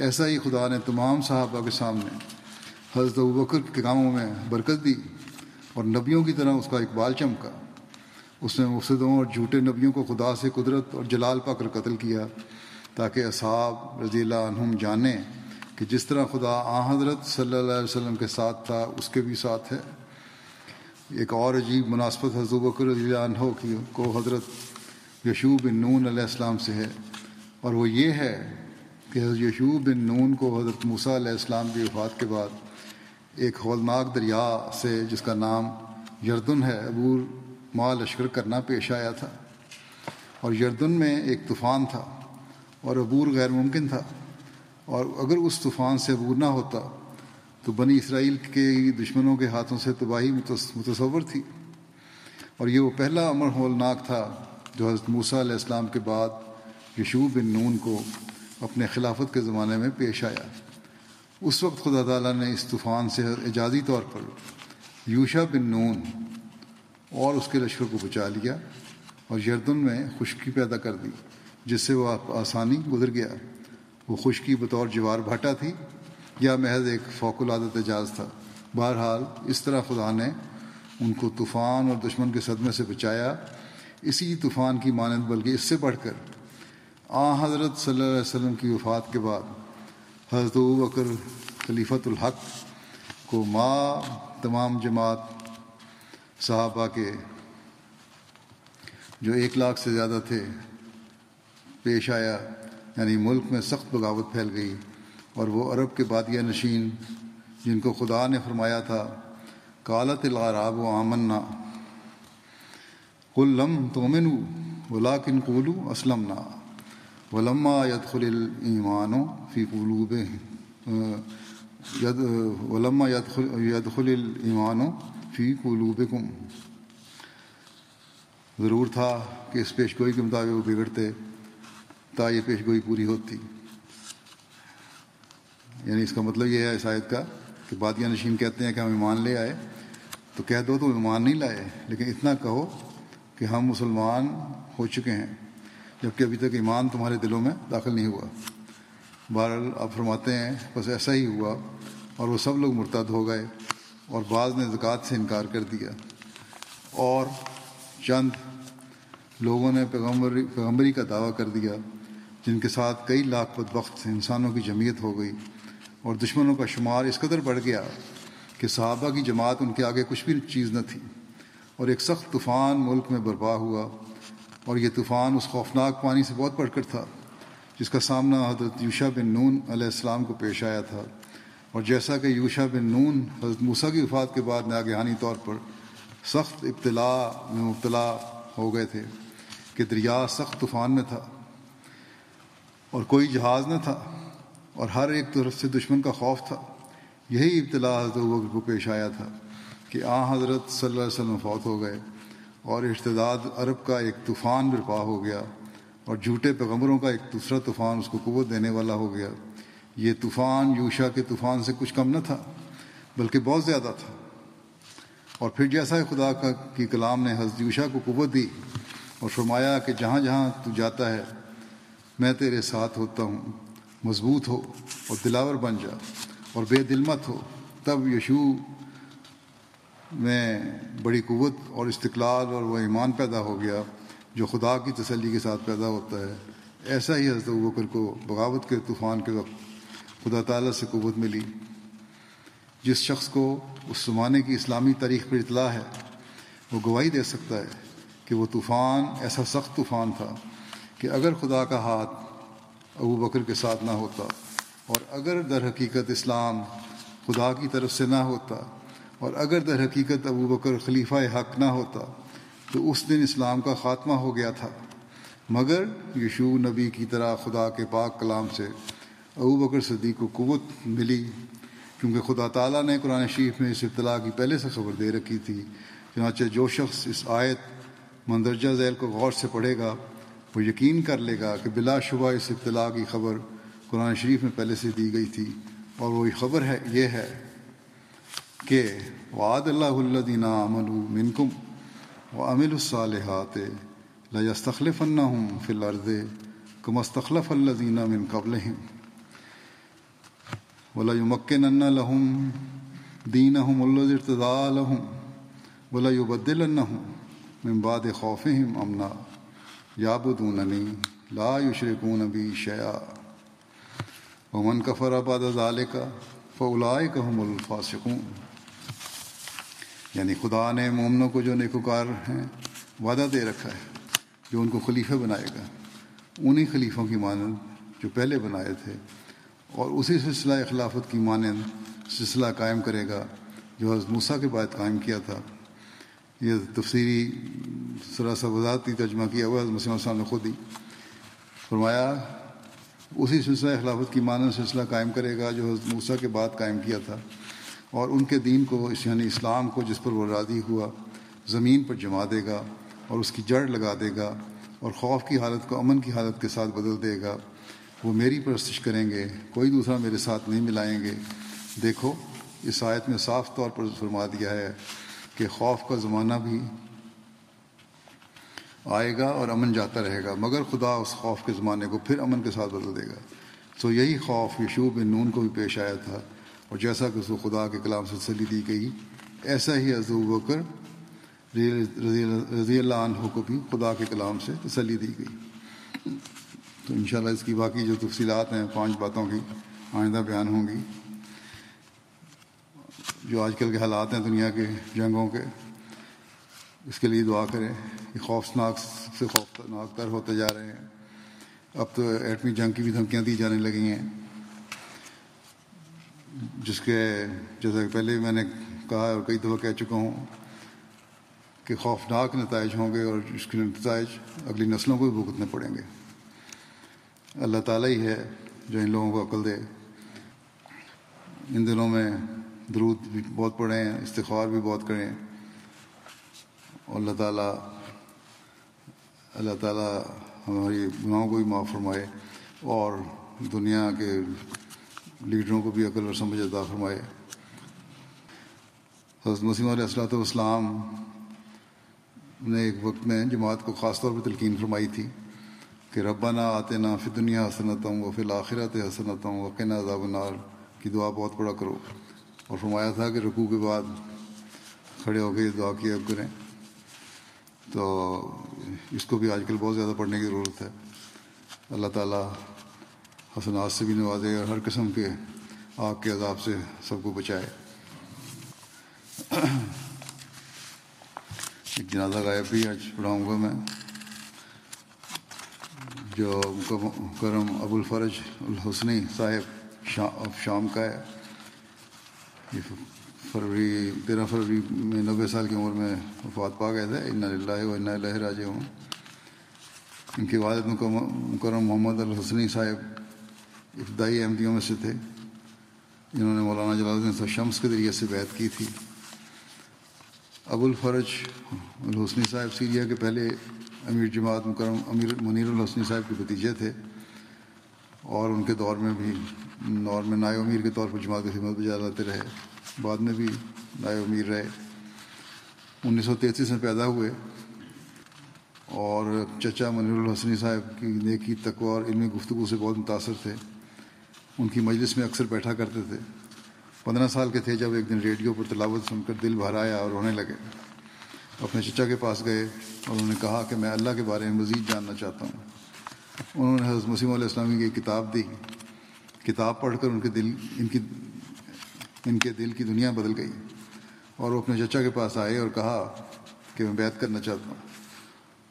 ایسا ہی خدا نے تمام صحابہ کے سامنے حضرت ابو بکر کے کاموں میں برکت دی اور نبیوں کی طرح اس کا اقبال چمکا۔ اس نے مفسدوں اور جھوٹے نبیوں کو خدا سے قدرت اور جلال پا کر قتل کیا تاکہ اصحاب رضی اللہ عنہم جانیں کہ جس طرح خدا آن حضرت صلی اللہ علیہ وسلم کے ساتھ تھا اس کے بھی ساتھ ہے۔ ایک اور عجیب مناسبت حضرت ابو بکر رضی اللہ عنہ کی کو حضرت یشوع بن نون علیہ السلام سے ہے، اور وہ یہ ہے کہ حضرت یشوع بن نون کو حضرت موسیٰ علیہ السلام کی وفات کے بعد ایک ہولناک دریا سے جس کا نام یردن ہے عبور ماں لشکر کرنا پیش آیا تھا، اور یردن میں ایک طوفان تھا اور عبور غیر ممکن تھا، اور اگر اس طوفان سے عبور نہ ہوتا تو بنی اسرائیل کے دشمنوں کے ہاتھوں سے تباہی متصور تھی، اور یہ وہ پہلا امر ہولناک تھا جو حضرت موسیٰ علیہ السلام کے بعد یشوع بن نون کو اپنے خلافت کے زمانے میں پیش آیا۔ اس وقت خدا تعالیٰ نے اس طوفان سے اعجازی طور پر یوشع بن نون اور اس کے لشکر کو بچا لیا اور یردن میں خشکی پیدا کر دی جس سے وہ آسانی گزر گیا۔ وہ خشکی بطور جوار بھاٹا تھی یا محض ایک فوق العادت اعجاز تھا، بہرحال اس طرح خدا نے ان کو طوفان اور دشمن کے صدمے سے بچایا، اسی طوفان کی مانند بلکہ اس سے بڑھ کر آن حضرت صلی اللہ علیہ وسلم کی وفات کے بعد حضرت ابو بکر خلیفۃ الحق کو ما تمام جماعت صحابہ کے جو ایک لاکھ سے زیادہ تھے پیش آیا، یعنی ملک میں سخت بغاوت پھیل گئی، اور وہ عرب کے بادیہ نشین جن کو خدا نے فرمایا تھا قالت العرب آمنا قل لم تؤمنوا ولكن قولوا اسلمنا ولما يدخل الايمان في قلوبهم ولما يدخل الايمان في قلوبكم. ضرور تھا کہ اس پیش گوئی کے مطابق وہ بگڑتے تا یہ پیش گوئی پوری ہوتی. یعنی اس کا مطلب یہ ہے اس آیت کا کہ بادیہ نشین کہتے ہیں کہ ہم ایمان لے آئے، تو کہہ دو تم ایمان نہیں لائے، لیکن اتنا کہو کہ ہم مسلمان ہو چکے ہیں جبکہ ابھی تک ایمان تمہارے دلوں میں داخل نہیں ہوا. بہرحال آپ فرماتے ہیں بس ایسا ہی ہوا اور وہ سب لوگ مرتد ہو گئے، اور بعض نے زکوٰۃ سے انکار کر دیا، اور چند لوگوں نے پیغمبری پیغمبری کا دعویٰ کر دیا، جن کے ساتھ کئی لاکھ بدبخت انسانوں کی جمعیت ہو گئی، اور دشمنوں کا شمار اس قدر بڑھ گیا کہ صحابہ کی جماعت ان کے آگے کچھ بھی چیز نہ تھی. اور ایک سخت طوفان ملک میں برپا ہوا، اور یہ طوفان اس خوفناک پانی سے بہت بڑھ کر تھا جس کا سامنا حضرت یوشع بن نون علیہ السلام کو پیش آیا تھا. اور جیسا کہ یوشع بن نون حضرت موسیٰ کی وفات کے بعد ناگہانی طور پر سخت ابتلا میں مبتلا ہو گئے تھے کہ دریا سخت طوفان میں تھا اور کوئی جہاز نہ تھا، اور ہر ایک طرف سے دشمن کا خوف تھا. یہی ابتلا حضرت ابوبکر کو پیش آیا تھا کہ آ حضرت صلی اللہ علیہ وسلم فوت ہو گئے، اور ارتداد عرب کا ایک طوفان برپا ہو گیا، اور جھوٹے پیغمبروں کا ایک دوسرا طوفان اس کو قوت دینے والا ہو گیا. یہ طوفان یوشع کے طوفان سے کچھ کم نہ تھا بلکہ بہت زیادہ تھا. اور پھر جیسا کہ خدا کا کی کلام نے حضرت یوشع کو قوت دی اور فرمایا کہ جہاں جہاں تو جاتا ہے میں تیرے ساتھ ہوتا ہوں، مضبوط ہو اور دلاور بن جا اور بے دل مت ہو. تب یشوع میں بڑی قوت اور استقلال اور وہ ایمان پیدا ہو گیا جو خدا کی تسلی کے ساتھ پیدا ہوتا ہے. ایسا ہی حضرت ابوبکر کو بغاوت کے طوفان کے وقت خدا تعالیٰ سے قوت ملی. جس شخص کو اس زمانے کی اسلامی تاریخ پر اطلاع ہے وہ گواہی دے سکتا ہے کہ وہ طوفان ایسا سخت طوفان تھا کہ اگر خدا کا ہاتھ ابو بکر کے ساتھ نہ ہوتا، اور اگر در حقیقت اسلام خدا کی طرف سے نہ ہوتا، اور اگر در حقیقت ابو بکر خلیفہ حق نہ ہوتا، تو اس دن اسلام کا خاتمہ ہو گیا تھا. مگر یشوع نبی کی طرح خدا کے پاک کلام سے ابو بکر صدیق کو قوت ملی، کیونکہ خدا تعالیٰ نے قرآن شریف میں اس ابتلاء کی پہلے سے خبر دے رکھی تھی. چنانچہ جو شخص اس آیت مندرجہ ذیل کو غور سے پڑھے گا وہ یقین کر لے گا کہ بلا شبہ اس ابتلاء کی خبر قرآن شریف میں پہلے سے دی گئی تھی. اور وہی خبر ہے یہ ہے کہ وعد اللہ الذین آمنوا منکم وعملوا الصالحات لیستخلفنہم فی الارض کما استخلف الذین من قبلہم وَلَيُمَكِّنَنَّ لَهُمْ دِينَهُمُ الَّذِي ارْتَضَىٰ لَهُمْ وَلَيُبَدِّلَنَّهُمْ مِن بَعْدِ خَوْفِهِمْ أَمْنًا يَعْبُدُونَنِي لَا يُشْرِكُونَ بِي شَيْئًا وَمَنْ كَفَرَ بَعْدَ ذَٰلِكَ فَأُولَٰئِكَ هُمُ الْفَاسِقُونَ. یعنی خدا نے مومنوں کو جو نیکوکار ہیں وعدہ دے رکھا ہے جو ان کو خلیفہ بنائے گا، انہی خلیفوں کی مانند جو پہلے بنائے تھے، اور اسی سلسلہ خلافت کی مانند سلسلہ قائم کرے گا جو حضرت موسیٰ کے بعد قائم کیا تھا. یہ تفسیری سراسر وضاحتی ترجمہ کیا ہوا حضرت مسیح صاحب نے خود ہی فرمایا اسی سلسلہ خلافت کی مانند سلسلہ قائم کرے گا جو حضرت موسیٰ کے بعد قائم کیا تھا، اور ان کے دین کو یعنی اسلام کو جس پر وہ راضی ہوا زمین پر جما دے گا اور اس کی جڑ لگا دے گا، اور خوف کی حالت کو امن کی حالت کے ساتھ بدل دے گا. وہ میری پرستش کریں گے، کوئی دوسرا میرے ساتھ نہیں ملائیں گے. دیکھو اس آیت میں صاف طور پر فرما دیا ہے کہ خوف کا زمانہ بھی آئے گا اور امن جاتا رہے گا، مگر خدا اس خوف کے زمانے کو پھر امن کے ساتھ بدل دے گا. تو یہی خوف یشوع بن نون کو بھی پیش آیا تھا، اور جیسا کہ اس کو خدا کے کلام سے تسلی دی گئی، ایسا ہی حضرت ابوبکر رضی اللہ عنہ کو بھی خدا کے کلام سے تسلی دی گئی. تو انشاءاللہ اس کی باقی جو تفصیلات ہیں پانچ باتوں کی آئندہ بیان ہوں گی. جو آج کل کے حالات ہیں دنیا کے جنگوں کے، اس کے لیے دعا کریں. یہ خوفناک سے خوفناک تر ہوتے جا رہے ہیں، اب تو ایٹمی جنگ کی بھی دھمکیاں دی جانے لگی ہیں، جس کے جیسا کہ پہلے بھی میں نے کہا اور کئی دفعہ کہہ چکا ہوں کہ خوفناک نتائج ہوں گے، اور اس کے نتائج اگلی نسلوں کو بھی بھگتنے پڑیں گے۔ اللہ تعالیٰ ہی ہے جو ان لوگوں کو عقل دے۔ ان دنوں میں درود بھی بہت پڑھیں، استغفار بھی بہت کریں، اور اللہ تعالیٰ اللہ تعالیٰ ہماری گناہوں کو بھی معاف فرمائے اور دنیا کے لیڈروں کو بھی عقل اور سمجھ عطا فرمائے۔ حضرت مسیم علیہ الصلوۃ والسلام نے ایک وقت میں جماعت کو خاص طور پر تلقین فرمائی تھی کہ ربنا آتنا فی دنیا حسنتاں وفی الاخرۃ حسنتاں وقنا عذاب النار کی دعا بہت پڑا کرو، اور فرمایا تھا کہ رکوع کے بعد کھڑے ہو کے دعا کیا کریں۔ تو اس کو بھی آج کل بہت زیادہ پڑھنے کی ضرورت ہے۔ اللہ تعالیٰ حسنات سے بھی نوازے اور ہر قسم کے آگ کے عذاب سے سب کو بچائے۔ ایک جنازہ غائب بھی آج پڑھاؤں گا میں، جو کرم ابو الفرج الحسنی صاحب آف شام کا ہے۔ یہ فروری تیرہ فروری میں نوے سال کی عمر میں وفات پا گئے تھے۔ انا للہ و انا الیہ راجعون۔ ان کے والد مکرم محمد الحسنی صاحب ابتدائی احمدیوں میں سے تھے، جنہوں نے مولانا جلال الدین صاحب شمس کے ذریعے سے بیعت کی تھی۔ ابو الفرج الحسنی صاحب سیریا کے پہلے امیر جماعت مکرم امیر منیر الحسنی صاحب کے بھتیجے تھے، اور ان کے دور میں بھی دور میں نائب امیر کے طور پر جماعت کی خدمت میں جاتے رہے، بعد میں بھی نائب امیر رہے۔ انیس سو تینتیس میں پیدا ہوئے، اور چچا منیر الحسنی صاحب کی نیکی، تقوی اور علمی گفتگو سے بہت متاثر تھے۔ ان کی مجلس میں اکثر بیٹھا کرتے تھے۔ پندرہ سال کے تھے جب ایک دن ریڈیو پر تلاوت سن کر دل بھر آیا اور رونے لگے۔ اپنے چچا کے پاس گئے اور انہوں نے کہا کہ میں اللہ کے بارے میں مزید جاننا چاہتا ہوں۔ انہوں نے حضرت مسیم علیہ السلام کی ایک کتاب دی۔ کتاب پڑھ کر ان کے دل ان کی ان کے دل کی دنیا بدل گئی، اور وہ اپنے چچا کے پاس آئے اور کہا کہ میں بیعت کرنا چاہتا ہوں۔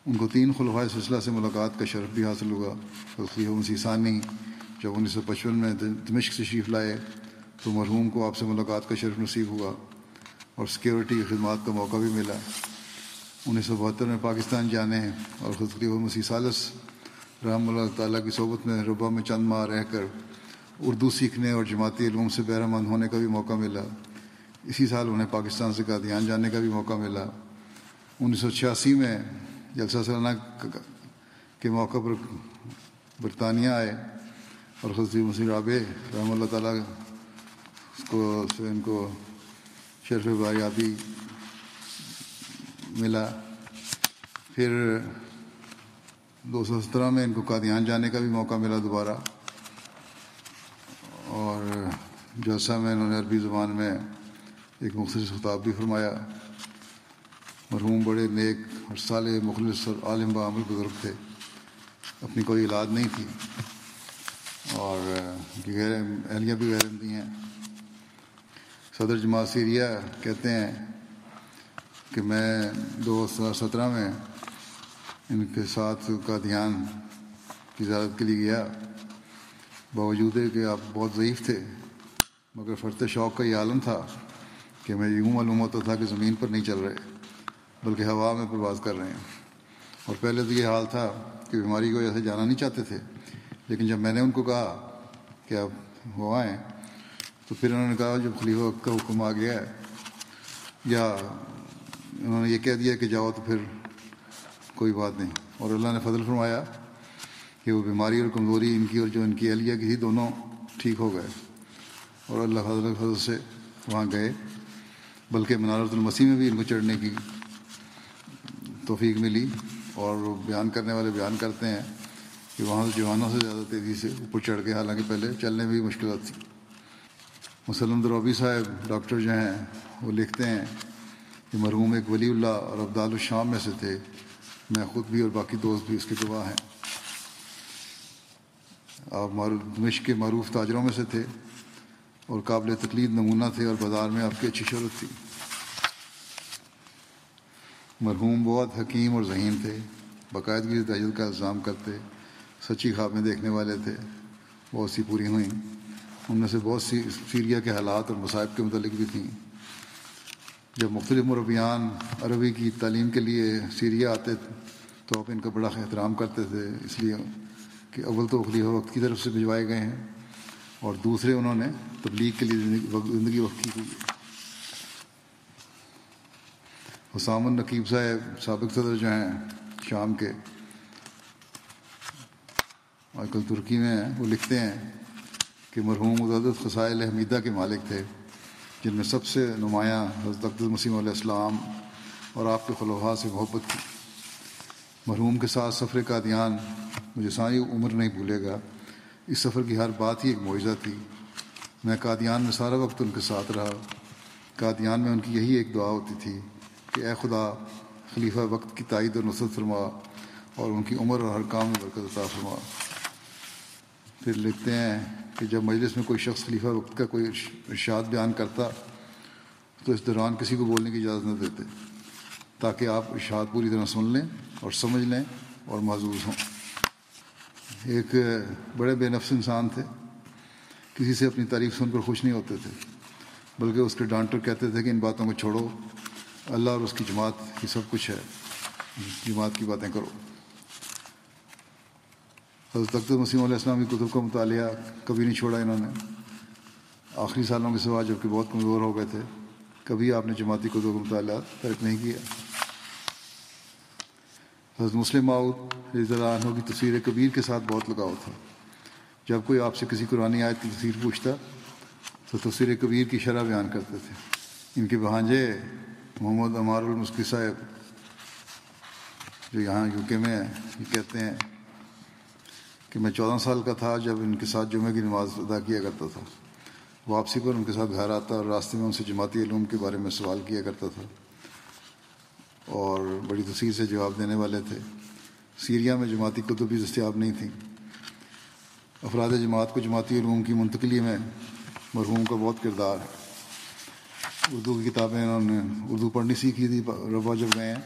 ان کو تین خلفاء سلسلہ سے ملاقات کا شرف بھی حاصل ہوا۔ خلیفہ مسیح ثانی جب انیس سو پچپن میں دمشق تشریف لائے تو مرحوم کو آپ سے ملاقات کا شرف نصیب ہوا اور سیکیورٹی کی خدمات کا موقع بھی ملا۔ انیس سو بہتر میں پاکستان جانے اور خلیفہ مسیح ثالث رحمہ اللہ تعالیٰ کی صحبت میں ربا میں چند ماہ رہ کر اردو سیکھنے اور جماعتی علوم سے بہرہ مند ہونے کا بھی موقع ملا۔ اسی سال انہیں پاکستان سے قادیان جانے کا بھی موقع ملا۔ انیس سو چھیاسی میں جلسہ سالانہ کے موقع پر برطانیہ آئے اور خضر مسیح رابع رحمہ اللہ تعالیٰ کو سے ان کو شرف باریابی ملا۔ پھر دو سو سترہ میں ان کو قادیان جانے کا بھی موقع ملا دوبارہ، اور جلسہ میں انہوں نے عربی زبان میں ایک مختصر خطاب بھی فرمایا۔ مرحوم بڑے نیک اور صالح مخلص اور عالم بعمل بزرگ تھے۔ اپنی کوئی اولاد نہیں تھی اور غیر اہلیہ بھی غیر احمدی ہیں۔ صدر جماعت سیریا کہتے ہیں کہ میں دو ہزار سترہ میں ان کے ساتھ کا دھیان کی زیارت کے لیے گیا، باوجود کہ آپ بہت ضعیف تھے، مگر فرط شوق کا یہ عالم تھا کہ میں یوں معلوم ہوتا تھا کہ زمین پر نہیں چل رہے بلکہ ہوا میں پرواز کر رہے ہیں۔ اور پہلے تو یہ حال تھا کہ بیماری کی وجہ سے جانا نہیں چاہتے تھے، لیکن جب میں نے ان کو کہا کہ آپ ہوا آئیں تو پھر انہوں نے کہا جب خلیفہ کا حکم آ گیا ہے، یا انہوں نے یہ کہہ دیا کہ جاؤ تو پھر کوئی بات نہیں، اور اللہ نے فضل فرمایا کہ وہ بیماری اور کمزوری ان کی اور جو ان کی اہلیہ کی تھی دونوں ٹھیک ہو گئے، اور اللہ تعالیٰ کے فضل سے وہاں گئے، بلکہ منارۃ المسیح میں بھی ان کو چڑھنے کی توفیق ملی۔ اور بیان کرنے والے بیان کرتے ہیں کہ وہاں سے جوانوں سے زیادہ تیزی سے اوپر چڑھ گئے، حالانکہ پہلے چلنے میں بھی مشکلات تھی۔ مسلم دروبی صاحب ڈاکٹر جو ہیں وہ لکھتے ہیں کہ مرحوم ایک ولی اللہ اور ابدال الشام میں سے تھے، میں خود بھی اور باقی دوست بھی اس کے گواہ ہیں۔ آپ دمشق کے معروف تاجروں میں سے تھے اور قابل تقلید نمونہ تھے، اور بازار میں آپ کی اچھی شہرت تھی۔ مرحوم بہت حکیم اور ذہین تھے، باقاعدگی سے تہجد کا الزام کرتے، سچی خواب میں دیکھنے والے تھے، بہت سی پوری ہوئیں، ان میں سے بہت سی سیریا کے حالات اور مصائب کے متعلق بھی تھیں۔ جب مختلف مربیان عربی کی تعلیم کے لیے سیریا آتے تو آپ ان کا بڑا احترام کرتے تھے، اس لیے کہ اول تو خلیفہ وقت کی طرف سے بھجوائے گئے ہیں اور دوسرے انہوں نے تبلیغ کے لیے زندگی وقت کی ہوئی۔ حسام النقیب صاحب سابق صدر جو ہیں شام کے، آج کل ترکی میں ہیں، وہ لکھتے ہیں کہ مرحوم متعدد خصائل حمیدہ کے مالک تھے، جن میں سب سے نمایاں حضرت اقدس مسیح علیہ السلام اور آپ کے خلفاء سے محبت کی۔ مرحوم کے ساتھ سفر قادیان مجھے ساری عمر نہیں بھولے گا، اس سفر کی ہر بات ہی ایک معجزہ تھی۔ میں قادیان میں سارا وقت ان کے ساتھ رہا۔ قادیان میں ان کی یہی ایک دعا ہوتی تھی کہ اے خدا، خلیفہ وقت کی تائید اور نصرت فرما اور ان کی عمر اور ہر کام میں برکت عطا فرما۔ پھر لکھتے ہیں کہ جب مجلس میں کوئی شخص خلیفہ وقت کا کوئی ارشاد بیان کرتا تو اس دوران کسی کو بولنے کی اجازت نہ دیتے تاکہ آپ ارشاد پوری طرح سن لیں اور سمجھ لیں اور محظوظ ہوں۔ ایک بڑے بے نفس انسان تھے، کسی سے اپنی تعریف سن کر خوش نہیں ہوتے تھے، بلکہ اس کے ڈانٹر کہتے تھے کہ ان باتوں کو چھوڑو، اللہ اور اس کی جماعت ہی سب کچھ ہے، جماعت کی باتیں کرو۔ حضرت اقدس مسیح علیہ السلام کی کتب کا مطالعہ کبھی نہیں چھوڑا انہوں نے، آخری سالوں کے سوا جبکہ بہت کمزور ہو گئے تھے، کبھی آپ نے جماعتی کتب کا مطالعہ ترک نہیں کیا۔ حضرت مسلم ماؤد رضی اللہ عنہ کی تفسیر کبیر کے ساتھ بہت لگاؤ تھا۔ جب کوئی آپ سے کسی قرآن آیت کی تفسیر پوچھتا تو تفسیر کبیر کی شرح بیان کرتے تھے۔ ان کے بھانجے محمد عمار المسکی صاحب جو یہاں یو کے میں ہیں، یہ کہتے ہیں کہ میں چودہ سال کا تھا جب ان کے ساتھ جمعہ کی نماز ادا کیا کرتا تھا۔ واپسی پر ان کے ساتھ گھر آتا اور راستے میں ان سے جماعتی علوم کے بارے میں سوال کیا کرتا تھا اور بڑی تفصیل سے جواب دینے والے تھے۔ سیریا میں جماعتی کتب بھی دستیاب نہیں تھیں۔ افراد جماعت کو جماعتی علوم کی منتقلی میں مرحوم کا بہت کردار ہے۔ اردو کی کتابیں انہوں نے اردو پڑھنی سیکھی تھی، روا جب گئے ہیں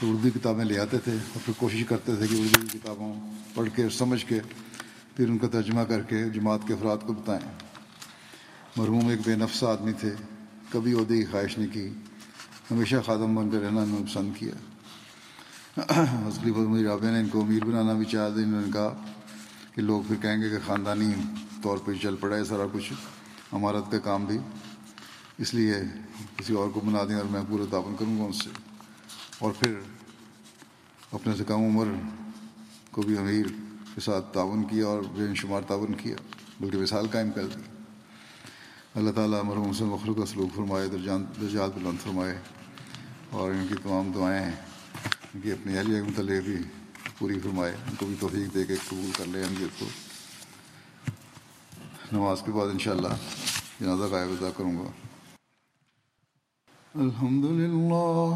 تو اردو کتابیں لے آتے تھے اور پھر کوشش کرتے تھے کہ اردو کی کتابوں پڑھ کے اور سمجھ کے پھر ان کا ترجمہ کر کے جماعت کے افراد کو بتائیں۔ مرحوم ایک بے نفس آدمی تھے، کبھی عہدے کی خواہش نہیں کی، ہمیشہ خادم بن کر رہنا انہوں نے پسند کیا۔ حضرت رابعہ نے ان کو امیر بنانا بھی چاہا تھا، انہوں نے کہا کہ لوگ پھر کہیں گے کہ خاندانی طور پہ چل پڑا ہے سارا کچھ، امارت کا کام بھی، اس لیے کسی اور کو بنا دیں اور میں پورا تعاون کروں گا ان سے۔ اور پھر اپنے سے کم عمر کو بھی امیر کے ساتھ تعاون کیا اور بے شمار تعاون کیا، بلکہ وصال قائم کر دی۔ اللہ تعالیٰ مرحوم سے مخلوق کا سلوک فرمائے، درجات بلند فرمائے، اور ان کی تمام دعائیں ہیں ان کی اپنی اہلیہ کے متعلق بھی پوری فرمائے، ان کو بھی توفیق دے کے قبول کر لیں ہم کو۔ نماز کے بعد انشاءاللہ جنازہ غائب ادا کروں گا۔ الحمد للہ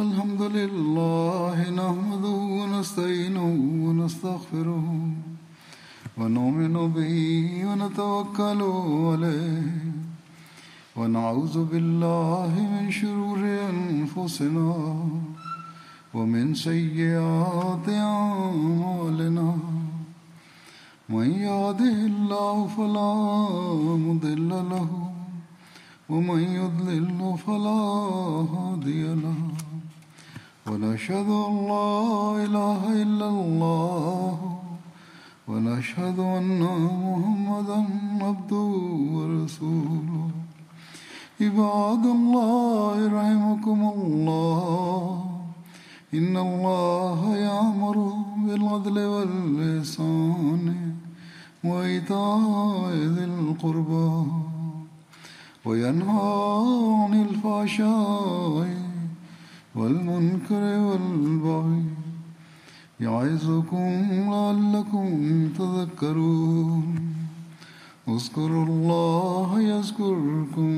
الحمد للہ نحمدہ ونستعینہ ونستغفرہ ونؤمن به ونتوکل علیہ ونعوذ باللہ من شرور انفسنا ومن سیئات اعمالنا من یهده اللہ فلا مضل له ومن یضلل فلا هادی له ونشهد ان لا اله الا اللہ ونشهد أن محمدا عبده ورسوله۔ عباد الله رحمكم الله، إن الله يأمر بالعدل والإحسان وإيتاء ذي القربى وينهى عن الفحشاء والمنكر والبغي يعظكم لعلكم تذكرون۔ اذكروا الله يذكركم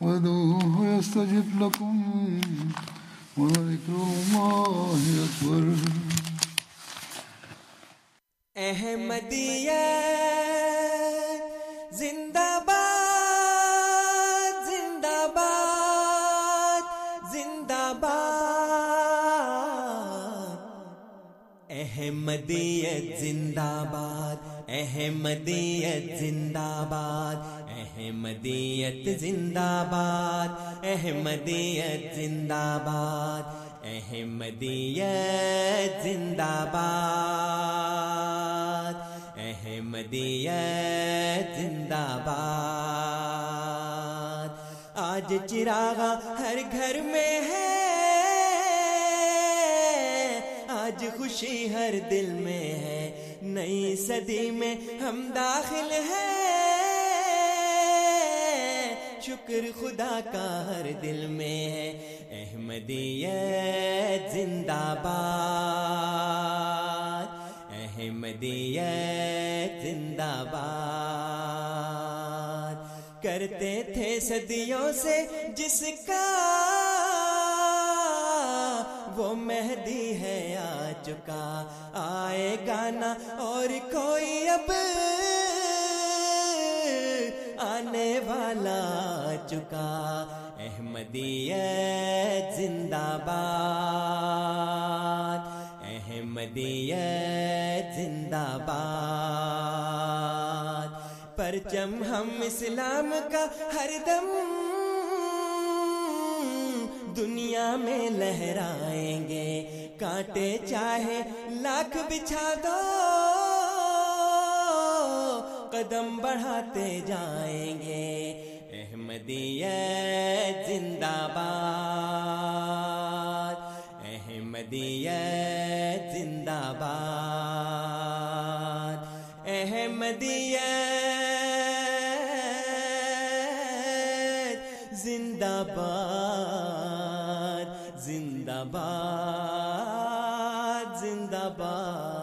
وادعوه يستجب لكم وذكر الله أكبر۔ احمدیت زندہ باد، زندہ باد، زندہ باد۔ ہم احمدیت زندہ باد، احمدیت زندہ باد، احمدیت زندہ باد، احمدیت زندہ باد، احمدیت زندہ باد، احمدیت زندہ باد۔ آج چراغا ہر گھر میں ہے، آج خوشی ہر دل میں ہے، نئی صدی میں ہم داخل ہیں، شکر خدا کا ہر دل میں ہے، احمدیت زندہ باد، احمدیت زندہ باد۔ کرتے تھے صدیوں سے جس کا وہ مہدی ہے آ چکا، آئے گا نہ اور کوئی اب، آنے والا آ چکا، احمدیت زندہ باد، احمدیت زندہ باد۔ پرچم ہم اسلام کا ہر دم دنیا میں لہرائیں گے، کانٹے چاہے لاکھ بچھا دو، قدم بڑھاتے جائیں گے، احمدیت زندہ باد، احمدیت زندہ باد، احمدیت زندہ باد، زندہ باد، زندہ باد۔